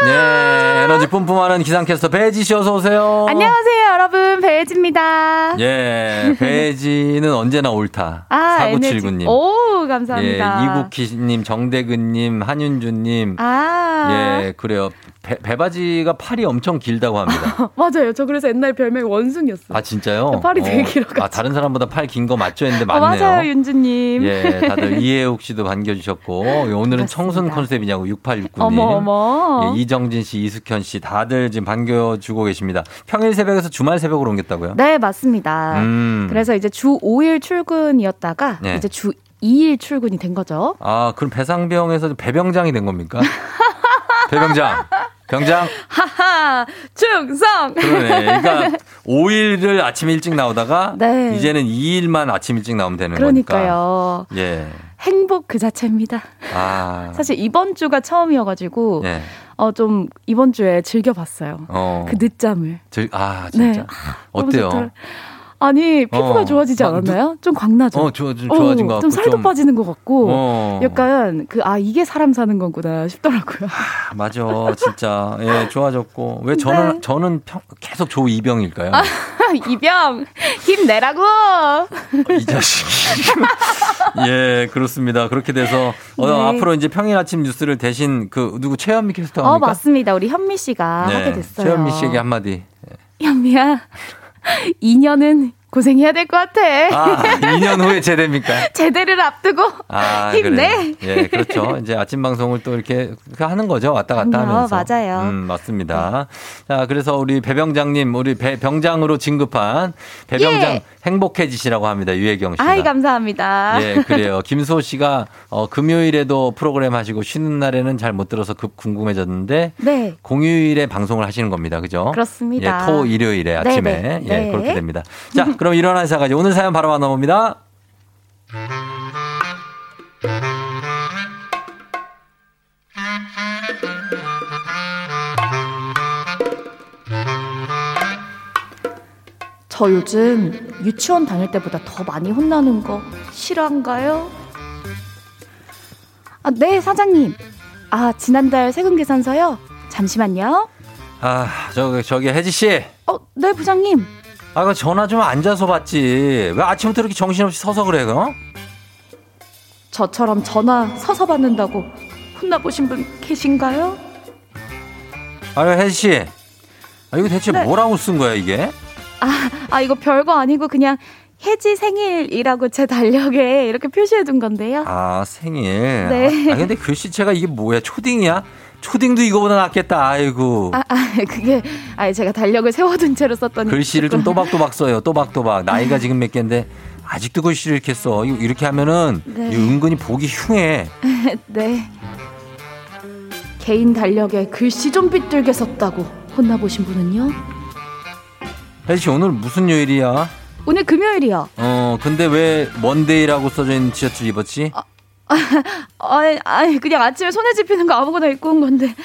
예, 에너지 뿜뿜하는 기상캐스터 배혜지 씨 어서 오세요. 안녕하세요, 여러분. 배혜지입니다. 예, 배혜지는 언제나 옳다. 아, 사구칠구 님. 오, 감사합니다. 예, 이국희님, 정대근님, 한윤주님. 아, 예, 그래요. 배, 배바지가 팔이 엄청 길다고 합니다. 맞아요. 저 그래서 옛날 별명이 원숭이였어요. 아, 진짜요? 팔이 어. 되게 길어가지고. 아, 다른 사람보다 팔 긴 거 맞죠 했는데 맞네요. 아, 맞아요, 윤주님. 예, 다들 이혜욱 씨도 반겨주셨고 오늘은 맞습니다. 청순 컨셉이냐고 육팔육구 님. 어머 어머. 예, 이정진 씨, 이숙현 씨 다들 지금 반겨주고 계십니다. 평일 새벽에서 주말 주말 새벽으로 옮겼다고요? 네, 맞습니다. 음. 그래서 이제 주 오 일 출근이었다가 네. 이제 주 이 일 출근이 된 거죠. 아, 그럼 배상병에서 배병장이 된 겁니까? 배병장. 병장. 하하, 충성. 그러네. 그러니까 오 일을 아침 일찍 나오다가 네. 이제는 이 일만 아침 일찍 나오면 되는 그러니까요. 거니까. 그러니까요. 예. 행복 그 자체입니다. 아. 사실 이번 주가 처음이어가지고 예. 어, 좀 이번 주에 즐겨봤어요. 어. 그 늦잠을. 즐... 아 진짜. 네. 어때요? 아니 피부가 어. 좋아지지 않았나요? 좀 광나죠. 어, 좋아, 좀 좋아진 어, 것 같고 좀 살도 좀... 빠지는 것 같고 어. 약간 그 아 이게 사람 사는 건구나 싶더라고요. 아, 맞아 진짜 예 좋아졌고 왜 저는 네. 저는 평, 계속 조 이병일까요? 아, 이병 힘내라고 이 자식이 예 그렇습니다. 그렇게 돼서 어, 네. 앞으로 이제 평일 아침 뉴스를 대신 그 누구 최현미 캐스터가 합니까? 어 맞습니다. 우리 현미 씨가 네, 하게 됐어요. 최현미 씨에게 한마디. 현미야. 이 년은 고생해야 될 것 같아. 아, 이 년 후에 제대입니까? 제대를 앞두고 아, 힘내. 그래요. 예, 그렇죠. 이제 아침 방송을 또 이렇게 하는 거죠. 왔다 갔다 하면서. 맞아요. 음, 맞습니다. 자, 그래서 우리 배병장님, 우리 배병장으로 진급한 배병장 예. 행복해지시라고 합니다. 유혜경 씨가. 아이, 감사합니다. 예, 그래요. 김수호 씨가 어, 금요일에도 프로그램 하시고 쉬는 날에는 잘 못 들어서 급 궁금해졌는데 네. 공휴일에 방송을 하시는 겁니다. 그죠? 그렇습니다. 예, 토, 일요일에 아침에. 네네. 예, 네. 그렇게 됩니다. 자, 그럼 일어난 사가지 오늘 사연 바로 만나봅니다. 저 요즘 유치원 다닐 때보다 더 많이 혼나는 거 실화인가요? 아, 네 사장님. 아 지난달 세금 계산서요. 잠시만요. 아 저기 저기 혜지 씨. 어, 네 부장님. 아, 그 전화 좀 앉아서 받지. 왜 아침부터 이렇게 정신없이 서서 그래, 어? 저처럼 전화 서서 받는다고 혼나보신 분 계신가요? 아유, 혜지 씨. 아, 이거 대체 네. 뭐라고 쓴 거야, 이게? 아, 아, 이거 별거 아니고 그냥 혜지 생일이라고 제 달력에 이렇게 표시해둔 건데요. 아, 생일. 네. 아, 근데 글씨체가 이게 뭐야? 초딩이야? 초딩도 이거보다 낫겠다. 아이고. 아, 아 그게 아니 제가 달력을 세워둔 채로 썼더니 글씨를 조금. 좀 또박또박 써요. 또박또박. 나이가 지금 몇 개인데 아직도 글씨를 이렇게 써. 이렇게 하면은 네. 은근히 보기 흉해. 네. 개인 달력에 글씨 좀 삐뚤게 썼다고 혼나보신 분은요? 혜지 씨 오늘 무슨 요일이야? 오늘 금요일이요. 어 근데 왜 먼데이라고 써져 있는 티셔츠를 입었지? 어. 아니, 아니 그냥 아침에 손에 집히는 거 아무거나 입고 온 건데.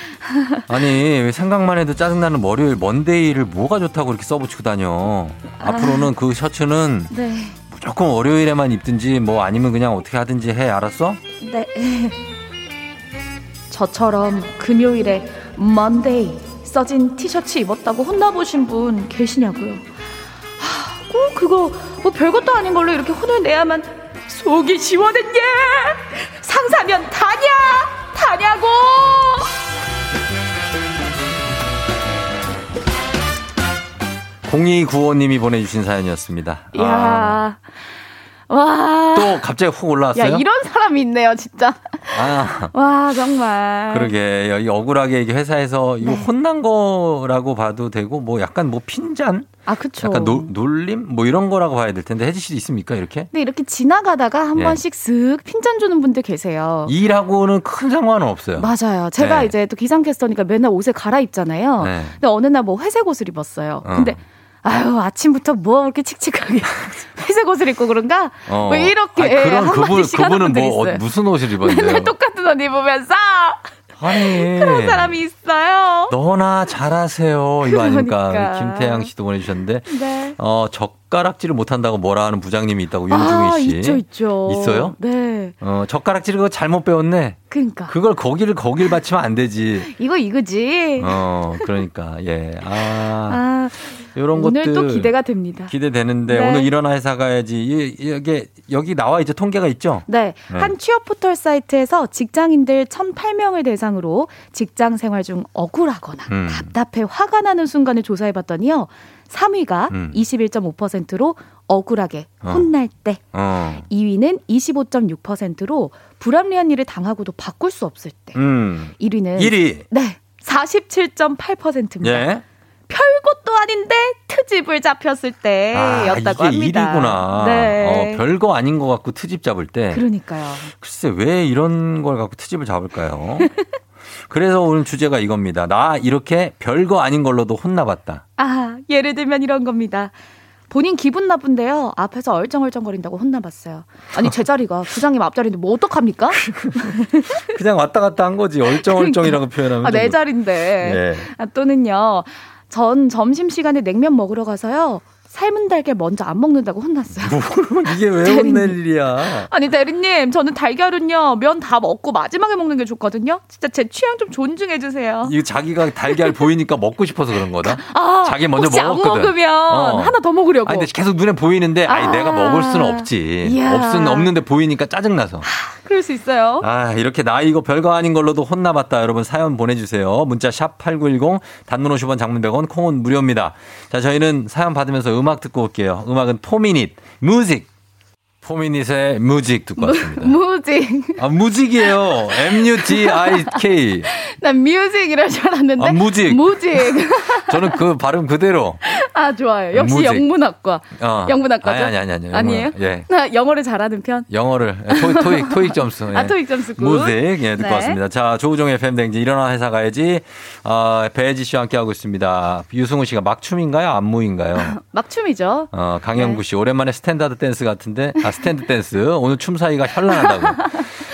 아니 왜 생각만 해도 짜증나는 월요일 먼데이를 뭐가 좋다고 이렇게 써붙이고 다녀. 아, 앞으로는 그 셔츠는 네. 무조건 월요일에만 입든지 뭐 아니면 그냥 어떻게 하든지 해. 알았어? 네. 저처럼 금요일에 먼데이 써진 티셔츠 입었다고 혼나보신 분 계시냐고요. 꼭 그거 뭐 별것도 아닌 걸로 이렇게 혼을 내야만 속이 시원했냐? 상사면 다냐? 다냐고! 공이구오님이 보내주신 사연이었습니다. 이야. 아. 와. 또 갑자기 훅 올라왔어요? 야, 이런 사람이 있네요, 진짜. 아. 와, 정말. 그러게. 이 억울하게 이게 회사에서 네. 이거 혼난 거라고 봐도 되고, 뭐 약간 뭐 핀잔? 아, 그쵸. 약간 노, 놀림? 뭐 이런 거라고 봐야 될 텐데, 혜지 씨도 있습니까, 이렇게? 근데 이렇게 지나가다가 한 예. 번씩 쓱 핀잔 주는 분들 계세요. 일하고는 큰 상관은 없어요. 맞아요. 제가 네. 이제 또 기상캐스터니까 맨날 옷을 갈아입잖아요. 네. 근데 어느 날 뭐 회색 옷을 입었어요. 어. 근데 아유, 아침부터 뭐 이렇게 칙칙하게 회색 옷을 입고 그런가? 어. 뭐 이렇게 아니, 그런 그분, 그분은 뭐 있어요. 무슨 옷을 입었는데요? 맨날 똑같은 옷 입으면서 아니, 그런 사람이 있어요. 너나 잘하세요. 이거 그러니까. 아닙니까? 김태양 씨도 보내주셨는데 네. 어, 젓가락질을 못한다고 뭐라 하는 부장님이 있다고 윤중희 아, 씨. 있죠, 있죠. 있어요? 네. 어, 젓가락질을 그거 잘못 배웠네. 그러니까. 그걸 거기를 거길 받치면 안 되지. 이거 이거지. 어, 그러니까 예. 아. 아. 이런 오늘 것들 또 기대가 됩니다. 기대되는데 네. 오늘 일어나 회사 가야지. 이게 여기 나와 이제 통계가 있죠? 네. 네. 한 취업 포털 사이트에서 직장인들 천팔 명을 대상으로 직장 생활 중 억울하거나 음. 답답해 화가 나는 순간을 조사해봤더니요. 삼 위가 음. 이십일 점 오 퍼센트로 억울하게 어. 혼날 때. 어. 이 위는 이십오 점 육 퍼센트로 불합리한 일을 당하고도 바꿀 수 없을 때. 음. 일 위는 일 위. 네. 사십칠 점 팔 퍼센트입니다. 예. 별것도 말인데 트집을 잡혔을 때였다고 아, 이게 합니다. 일이구나. 네. 어, 별거 아닌 것 같고 트집 잡을 때. 그러니까요. 글쎄 왜 이런 걸 갖고 트집을 잡을까요? 그래서 오늘 주제가 이겁니다. 나 이렇게 별거 아닌 걸로도 혼나봤다. 아, 예를 들면 이런 겁니다. 본인 기분 나쁜데요. 앞에서 얼쩡얼쩡거린다고 혼나봤어요. 아니 제자리가 부장님 앞자리인데 뭐 어떡합니까? 그냥 왔다 갔다 한 거지. 얼쩡얼쩡이라고 표현하면. 아, 내 자리인데. 네. 아, 또는요. 전 점심시간에 냉면 먹으러 가서요. 삶은 달걀 먼저 안 먹는다고 혼났어요. 이게 왜 대리님. 혼낼 일이야. 아니 대리님 저는 달걀은요. 면 다 먹고 마지막에 먹는 게 좋거든요. 진짜 제 취향 좀 존중해 주세요. 이거 자기가 달걀 보이니까 먹고 싶어서 그런 거다. 아, 자기 먼저 먹었거든. 혹시 안 먹으면 어. 하나 더 먹으려고. 아니, 근데 계속 눈에 보이는데 아. 아니, 내가 먹을 수는 없지. 이야. 없은, 없는데 보이니까 짜증나서. 그럴 수 있어요. 아, 이렇게 나 이거 별거 아닌 걸로도 혼나봤다. 여러분 사연 보내주세요. 문자 샵 팔구일공 단문 오십 원 장문 백 원 콩은 무료입니다. 자 저희는 사연 받으면서 음악 듣고 올게요. 음악은 포미닛 뮤직. 포미닛의 뮤직 듣고 왔습니다. 뮤직. 아, 뮤직이에요. 엠 유 지 아이 케이. 난 뮤직 이럴 줄 알았는데. 아, 뮤직. 뮤직. 저는 그 발음 그대로. 아, 좋아요. 역시 뮤직. 영문학과. 어. 영문학과죠? 아니, 아니, 아니. 아니. 아니에요? 예. 나 영어를 잘하는 편? 영어를. 토익, 토익, 토익 점수. 예. 아, 토익 점수 굿. 뮤직. 예, 듣고 네. 왔습니다. 자, 조우종의 에프엠 대행진 일어나 회사 가야지. 어, 배혜지 씨와 함께하고 있습니다. 유승우 씨가 막춤인가요? 안무인가요? 막춤이죠. 어, 강영구 네. 씨. 오랜만에 스탠다드 댄스 같은데. 아, 스탠드 댄스. 오늘 춤 사이가 현란하다고.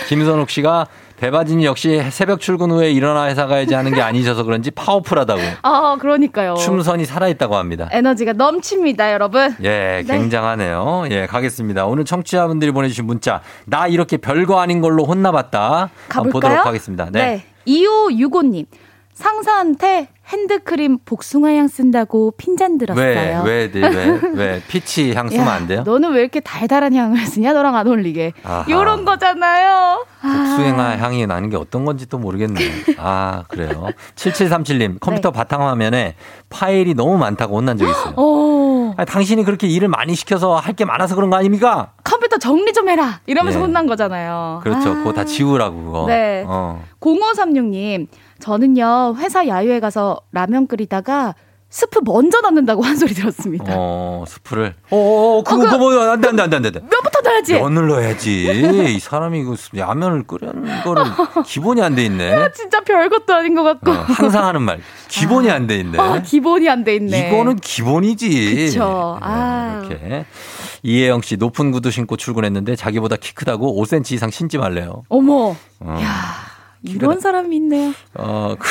김선욱 씨가 배바진이 역시 새벽 출근 후에 일어나 회사 가야지 하는 게 아니셔서 그런지 파워풀하다고. 아, 그러니까요. 춤선이 살아있다고 합니다. 에너지가 넘칩니다, 여러분. 예, 네. 굉장하네요. 예, 가겠습니다. 오늘 청취자분들이 보내주신 문자. 나 이렇게 별거 아닌 걸로 혼나봤다. 가볼까요? 보도록 하겠습니다. 네. 네. 이오육오님. 상사한테 핸드크림 복숭아 향 쓴다고 핀잔 들었어요. 왜? 왜? 왜? 왜? 피치 향 쓰면 야, 안 돼요? 너는 왜 이렇게 달달한 향을 쓰냐? 너랑 안 어울리게. 아하. 이런 거잖아요. 복숭아 아. 향이 나는 게 어떤 건지 또 모르겠네. 아 그래요. 칠칠삼칠님 컴퓨터 네. 바탕화면에 파일이 너무 많다고 혼난 적이 있어요. 아니, 당신이 그렇게 일을 많이 시켜서 할 게 많아서 그런 거 아닙니까? 컴퓨터 정리 좀 해라. 이러면서 예. 혼난 거잖아요. 그렇죠. 아. 그거 다 지우라고. 그거. 네. 어. 공오삼육님. 저는요 회사 야유회 가서 라면 끓이다가 스프 먼저 넣는다고 한 소리 들었습니다. 어 스프를. 어 그거 그거 뭐야? 안돼 안돼 안돼 안돼. 면부터 넣어야지. 면을 넣어야지. 이 사람이 이거 라면을 끓이는 거를 기본이 안 돼 있네. 야, 진짜 별것도 아닌 것 같고. 어, 항상 하는 말. 기본이 아, 안 돼 있네. 아, 기본이 안 돼 있네. 이거는 기본이지. 그렇죠. 아. 네, 이렇게. 이혜영 씨 높은 구두 신고 출근했는데 자기보다 키 크다고 오 센티미터 이상 신지 말래요. 어머. 어. 야. 이런 사람이 있네요. 어, 그,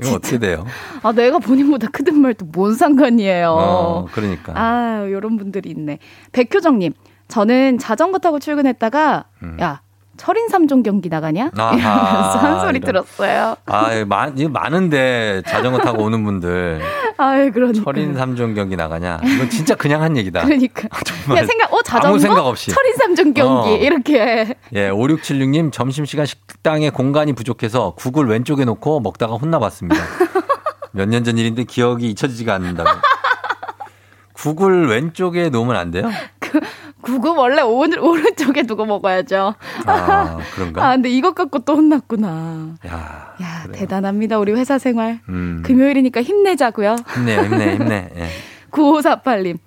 이거 어떻게 돼요? 아, 내가 본인보다 크든 말든 뭔 상관이에요. 어, 그러니까. 아, 이런 분들이 있네. 백효정님, 저는 자전거 타고 출근했다가, 음. 야, 철인 삼 종 경기 나가냐? 아하, 이러면서 한 소리 이런. 들었어요. 아, 많, 많은데 자전거 타고 오는 분들. 아, 그러니까. 철인 삼 종 경기 나가냐? 이건 진짜 그냥 한 얘기다. 그러니까. 아, 정말. 야, 생각, 어, 자전거? 아무 생각 없이. 철인 삼 종 경기. 어. 이렇게. 예, 오육칠육님, 점심시간 식당에 공간이 부족해서 국을 왼쪽에 놓고 먹다가 혼나봤습니다. 몇 년 전 일인데 기억이 잊혀지지가 않는다고. 국을 왼쪽에 놓으면 안 돼요? 그, 국은 원래 오늘 오른쪽에 두고 먹어야죠. 아, 그런가? 아, 근데 이것 갖고 또 혼났구나. 야, 야 대단합니다. 우리 회사 생활. 음. 금요일이니까 힘내자고요. 힘내, 힘내, 힘내. 예. 구오사팔님.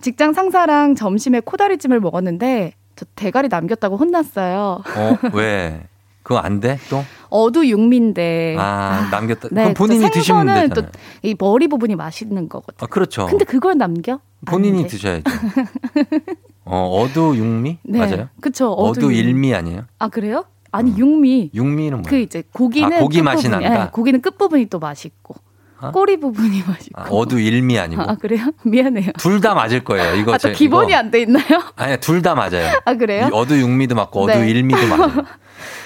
직장 상사랑 점심에 코다리찜을 먹었는데 저 대가리 남겼다고 혼났어요. 어, 왜? 그거 안 돼? 또? 어두 육미인데. 아, 남겼다. 네, 그럼 본인이 드시면 되잖아요. 또 이 머리 부분이 맛있는 거거든요. 아, 그렇죠. 근데 그걸 남겨? 본인이 드셔야죠. 어, 어두 육미? 네. 맞아요? 그렇죠. 어두, 어두 일미 아니에요? 아, 그래요? 아니, 육미. 육미는 뭐예요? 그 이제 고기는 아, 고기 맛이 부분이, 난다. 네, 고기는 끝부분이 또 맛있고. 어? 꼬리 부분이 맛있고. 아, 어두 일미 아니고. 아, 그래요? 미안해요. 둘 다 맞을 거예요. 이거 아, 또 제, 기본이 안 돼 있나요? 아니, 둘 다 맞아요. 아, 그래요? 어두 육미도 맞고 네. 어두 일미도 맞아요.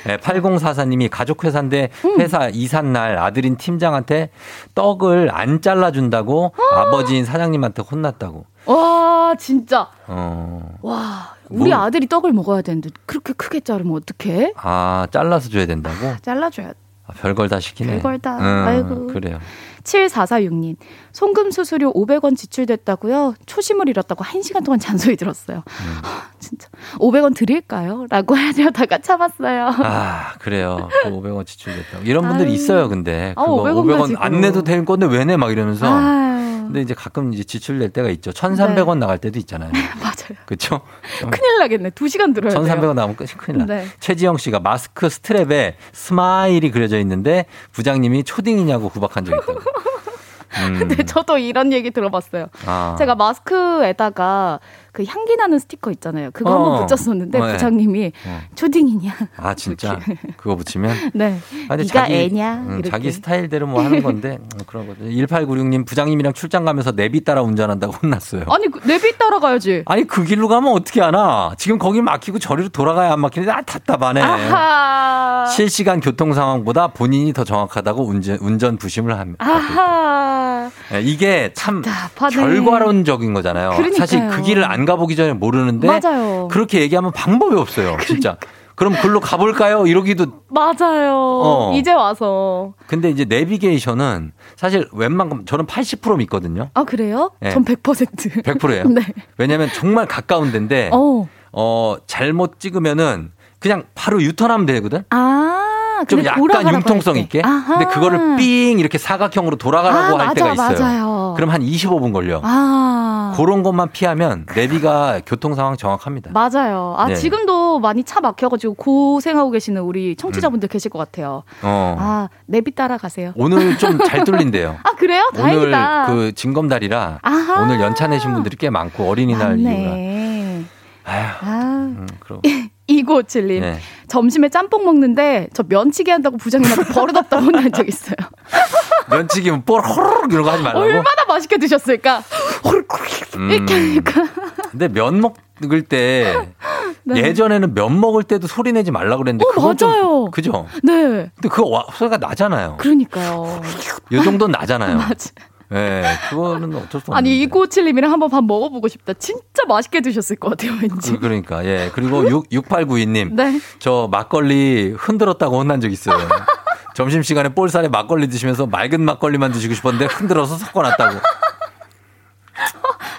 네, 팔공사사님이 가족 회사인데 회사 음. 이삿날 아들인 팀장한테 떡을 안 잘라준다고 어. 아버지인 사장님한테 혼났다고. 와 진짜. 어. 와 우리 뭐. 아들이 떡을 먹어야 되는데 그렇게 크게 자르면 어떡해? 아 잘라서 줘야 된다고? 아, 잘라줘야. 아, 별걸 다 시키네. 별걸 다. 음, 아이고. 그래요. 칠사사육님. 송금 수수료 오백 원 지출됐다고요. 초심을 잃었다고 한 시간 동안 잔소리 들었어요. 음. 진짜 오백 원 드릴까요? 라고 하려다가 참았어요. 아 그래요. 그 오백 원 지출됐다고. 이런 분들이 아유. 있어요. 근데 그거 아, 오백 원 안 내도 될 건데 왜 내? 막 이러면서. 아유. 근데 이제 가끔 이제 지출 낼 때가 있죠. 천삼백 원 네. 나갈 때도 있잖아요. 맞아요. 그렇죠? 큰일 나겠네. 두 시간 들어야 돼요. 천삼백 원 나오면 끝이 큰일 나. 네. 최지영 씨가 마스크 스트랩에 스마일이 그려져 있는데 부장님이 초딩이냐고 구박한 적이 있다고. 음. 근데 저도 이런 얘기 들어봤어요. 아. 제가 마스크에다가 그 향기 나는 스티커 있잖아요. 그거 어. 한번 붙였었는데 어, 네. 부장님이 어. 초딩이냐. 아 진짜? 그거 붙이면? 네. 아니, 네가 자기, 애냐? 음, 자기 스타일대로 뭐 하는 건데 음, 그런 거죠. 천팔백구십육 님 부장님이랑 출장 가면서 내비 따라 운전한다고 혼났어요. 아니 그, 내비 따라 가야지. 아니 그 길로 가면 어떻게 하나. 지금 거기 막히고 저리로 돌아가야 안 막히는데 아 답답하네. 아하. 실시간 교통 상황보다 본인이 더 정확하다고 운전, 운전 부심을 합니다. 아하. 네, 이게 참 답답하네. 결과론적인 거잖아요. 그러니까요. 사실 그 길을 안 가보기 전에 모르는데 맞아요. 그렇게 얘기하면 방법이 없어요. 그러니까. 진짜. 그럼 글로 가볼까요? 이러기도. 맞아요. 어. 이제 와서. 근데 이제 내비게이션은 사실 웬만큼 저는 팔십 퍼센트 믿거든요. 아 그래요? 네. 전 백 퍼센트. 백 퍼센트예요? 네. 왜냐하면 정말 가까운 데인데 어. 어, 잘못 찍으면은 그냥 바로 유턴하면 되거든. 아. 좀 약간 융통성 있게. 아하. 근데 그거를 삥 이렇게 사각형으로 돌아가라고 아, 할 맞아, 때가 있어요. 맞아요. 그럼 한 이십오 분 걸려. 아. 그런 것만 피하면 내비가 교통 상황 정확합니다. 맞아요. 아 네. 지금도 많이 차 막혀가지고 고생하고 계시는 우리 청취자분들 음. 계실 것 같아요. 어. 아 내비 따라가세요. 오늘 좀 잘 뚫린대요. 아 그래요? 오늘 다행이다. 오늘 그 징검다리라 아하. 오늘 연차 내신 분들이 꽤 많고 어린이날 이후라. 아휴. 음, 그럼. 이고칠님 네. 점심에 짬뽕 먹는데 저 면치기 한다고 부장님한테 버릇없다 혼난 적 있어요. 면치기면 뻘 호르륵 이러고 하지 말라고. 얼마나 맛있게 드셨을까. 호르륵 이렇게 하니까. 근데 면 먹을 때 네. 예전에는 면 먹을 때도 소리 내지 말라고 그랬는데 어, 맞아요. 좀, 그죠? 네. 근데 그거 소리가 나잖아요. 그러니까요. 이 정도는 나잖아요. 맞아요. 네, 그거는 어쩔 수 없어요. 아니, 이고칠님이랑 한번 밥 먹어보고 싶다. 진짜 맛있게 드셨을 것 같아요, 왠지. 그러니까, 예. 그리고 육팔구이 님. 네. 저 막걸리 흔들었다고 혼난 적 있어요. 점심시간에 볼살에 막걸리 드시면서 맑은 막걸리만 드시고 싶었는데 흔들어서 섞어놨다고.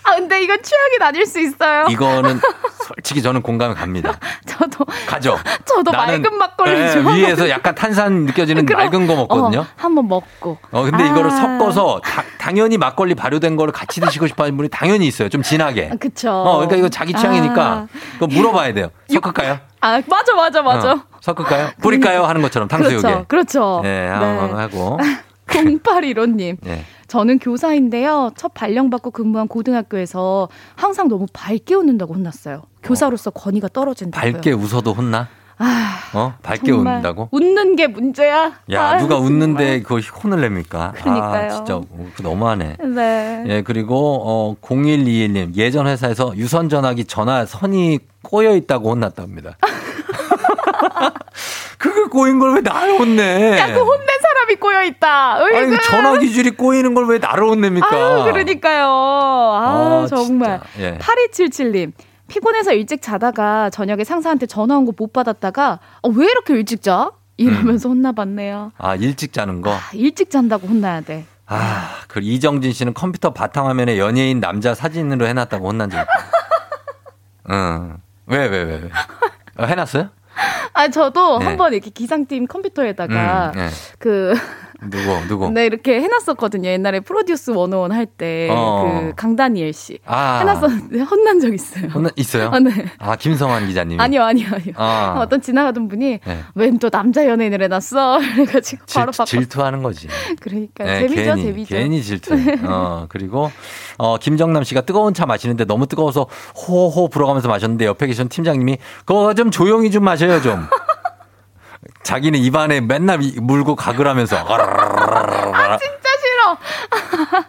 아, 근데 이건 취향이 나뉠 수 있어요. 이거는 솔직히 저는 공감이 갑니다. 저도. 가죠. 저도 맑은 막걸리 네, 좋아하거든요. 위에서 약간 탄산 느껴지는 그럼, 맑은 거 먹거든요. 어, 한번 먹고. 어, 근데 아. 이거를 섞어서 다, 당연히 막걸리 발효된 거를 같이 드시고 싶어 하는 분이 당연히 있어요. 좀 진하게. 아, 그쵸. 어, 그러니까 이거 자기 취향이니까 아. 그거 물어봐야 돼요. 섞을까요? 아, 맞아, 맞아, 맞아. 어, 섞을까요? 뿌릴까요? 하는 것처럼 탕수육에. 그렇죠. 그렇죠. 네, 네. 하고. 공팔일오 님. 네. 저는 교사인데요. 첫 발령받고 근무한 고등학교에서 항상 너무 밝게 웃는다고 혼났어요. 교사로서 권위가 떨어진다고요. 밝게 웃어도 혼나? 아, 어? 밝게 웃는다고? 웃는 게 문제야? 야, 아, 누가 웃는데 그걸 혼을 냅니까? 그러니까요. 아, 진짜 너무하네. 네. 예, 그리고 어, 공일이일 님. 예전 회사에서 유선전화기 전화 선이 꼬여 있다고 혼났답니다. 그게 꼬인 걸 왜 나를 혼내? 야, 그 혼낸 사람이 꼬여 있다. 아니, 전화 기줄이 꼬이는 걸 왜 나를 혼냅니까? 아유, 그러니까요. 아유, 아, 정말. 예. 팔이칠칠 님. 피곤해서 일찍 자다가 저녁에 상사한테 전화 온 거 못 받았다가 어, 왜 이렇게 일찍 자? 이러면서 음. 혼나봤네요. 아, 일찍 자는 거? 아, 일찍 잔다고 혼나야 돼. 아, 그 이정진 씨는 컴퓨터 바탕화면에 연예인 남자 사진으로 해놨다고 혼난 적 있다. 응. 왜, 왜, 왜, 왜? 어, 해놨어요? 아, 저도 네. 한번 이렇게 기상팀 컴퓨터에다가 음, 네. 그 누구 누구 네 이렇게 해놨었거든요. 옛날에 프로듀스 원오원 할 때 그 강다니엘 씨 아. 해놨었는데 혼난 적 있어요. 혼난 있어요? 아, 네. 아 김성환 기자님. 아니요 아니요 아니요. 아. 어떤 지나가던 분이 네. 왜 또 남자 연예인을 해놨어? 그래가지고 바로 질, 질투하는 거지. 그러니까 네, 재미죠 괜히, 재미죠. 괜히 질투. 어 그리고 어 김정남 씨가 뜨거운 차 마시는데 너무 뜨거워서 호호 불어가면서 마셨는데 옆에 계신 팀장님이 그거 좀 조용히 좀 마셔요 좀. 자기는 입안에 맨날 물고 가글하면서. 아, 진짜 싫어.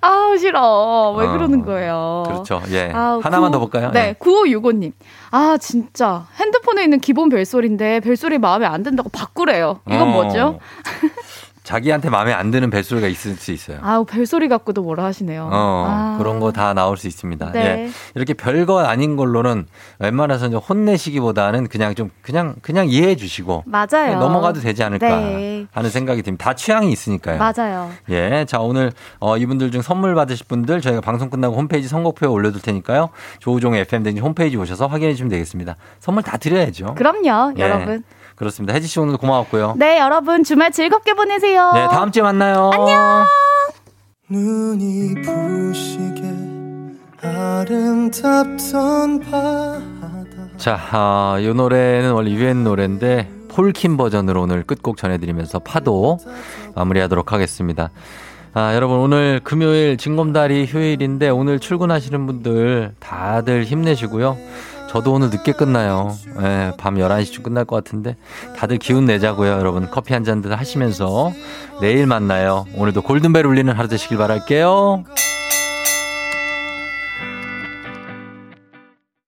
아우, 싫어. 왜 어, 그러는 거예요. 그렇죠. 예. 아우, 하나만 구, 더 볼까요? 네. 예. 구오육오 님. 아, 진짜. 핸드폰에 있는 기본 벨소리인데 벨소리 마음에 안 든다고 바꾸래요. 이건 어, 뭐죠? 자기한테 마음에 안 드는 벨소리가 있을 수 있어요. 아우, 벨소리 갖고도 뭐라 하시네요. 어, 아. 그런 거 다 나올 수 있습니다. 네. 예. 이렇게 별거 아닌 걸로는 웬만해서 좀 혼내시기보다는 그냥 좀 그냥 그냥 이해해 주시고 맞아요. 넘어가도 되지 않을까 네. 하는 생각이 듭니다. 다 취향이 있으니까요. 맞아요. 예. 자, 오늘 어, 이분들 중 선물 받으실 분들 저희가 방송 끝나고 홈페이지 선곡표에 올려 둘 테니까요. 조우종의 에프엠 대행진 홈페이지 오셔서 확인해 주시면 되겠습니다. 선물 다 드려야죠. 그럼요. 예. 여러분. 그렇습니다. 혜지 씨 오늘도 고마웠고요. 네, 여러분 주말 즐겁게 보내세요. 네, 다음 주에 만나요. 안녕. 눈이 부시게 아름답던 바다. 자, 아, 이 노래는 원래 유엔 노래인데 폴킴 버전으로 오늘 끝곡 전해드리면서 파도 마무리하도록 하겠습니다. 아, 여러분 오늘 금요일 징검다리 휴일인데 오늘 출근하시는 분들 다들 힘내시고요. 저도 오늘 늦게 끝나요. 예, 밤 열한 시쯤 끝날 것 같은데 다들 기운 내자고요. 여러분 커피 한 잔들 하시면서 내일 만나요. 오늘도 골든벨 울리는 하루 되시길 바랄게요.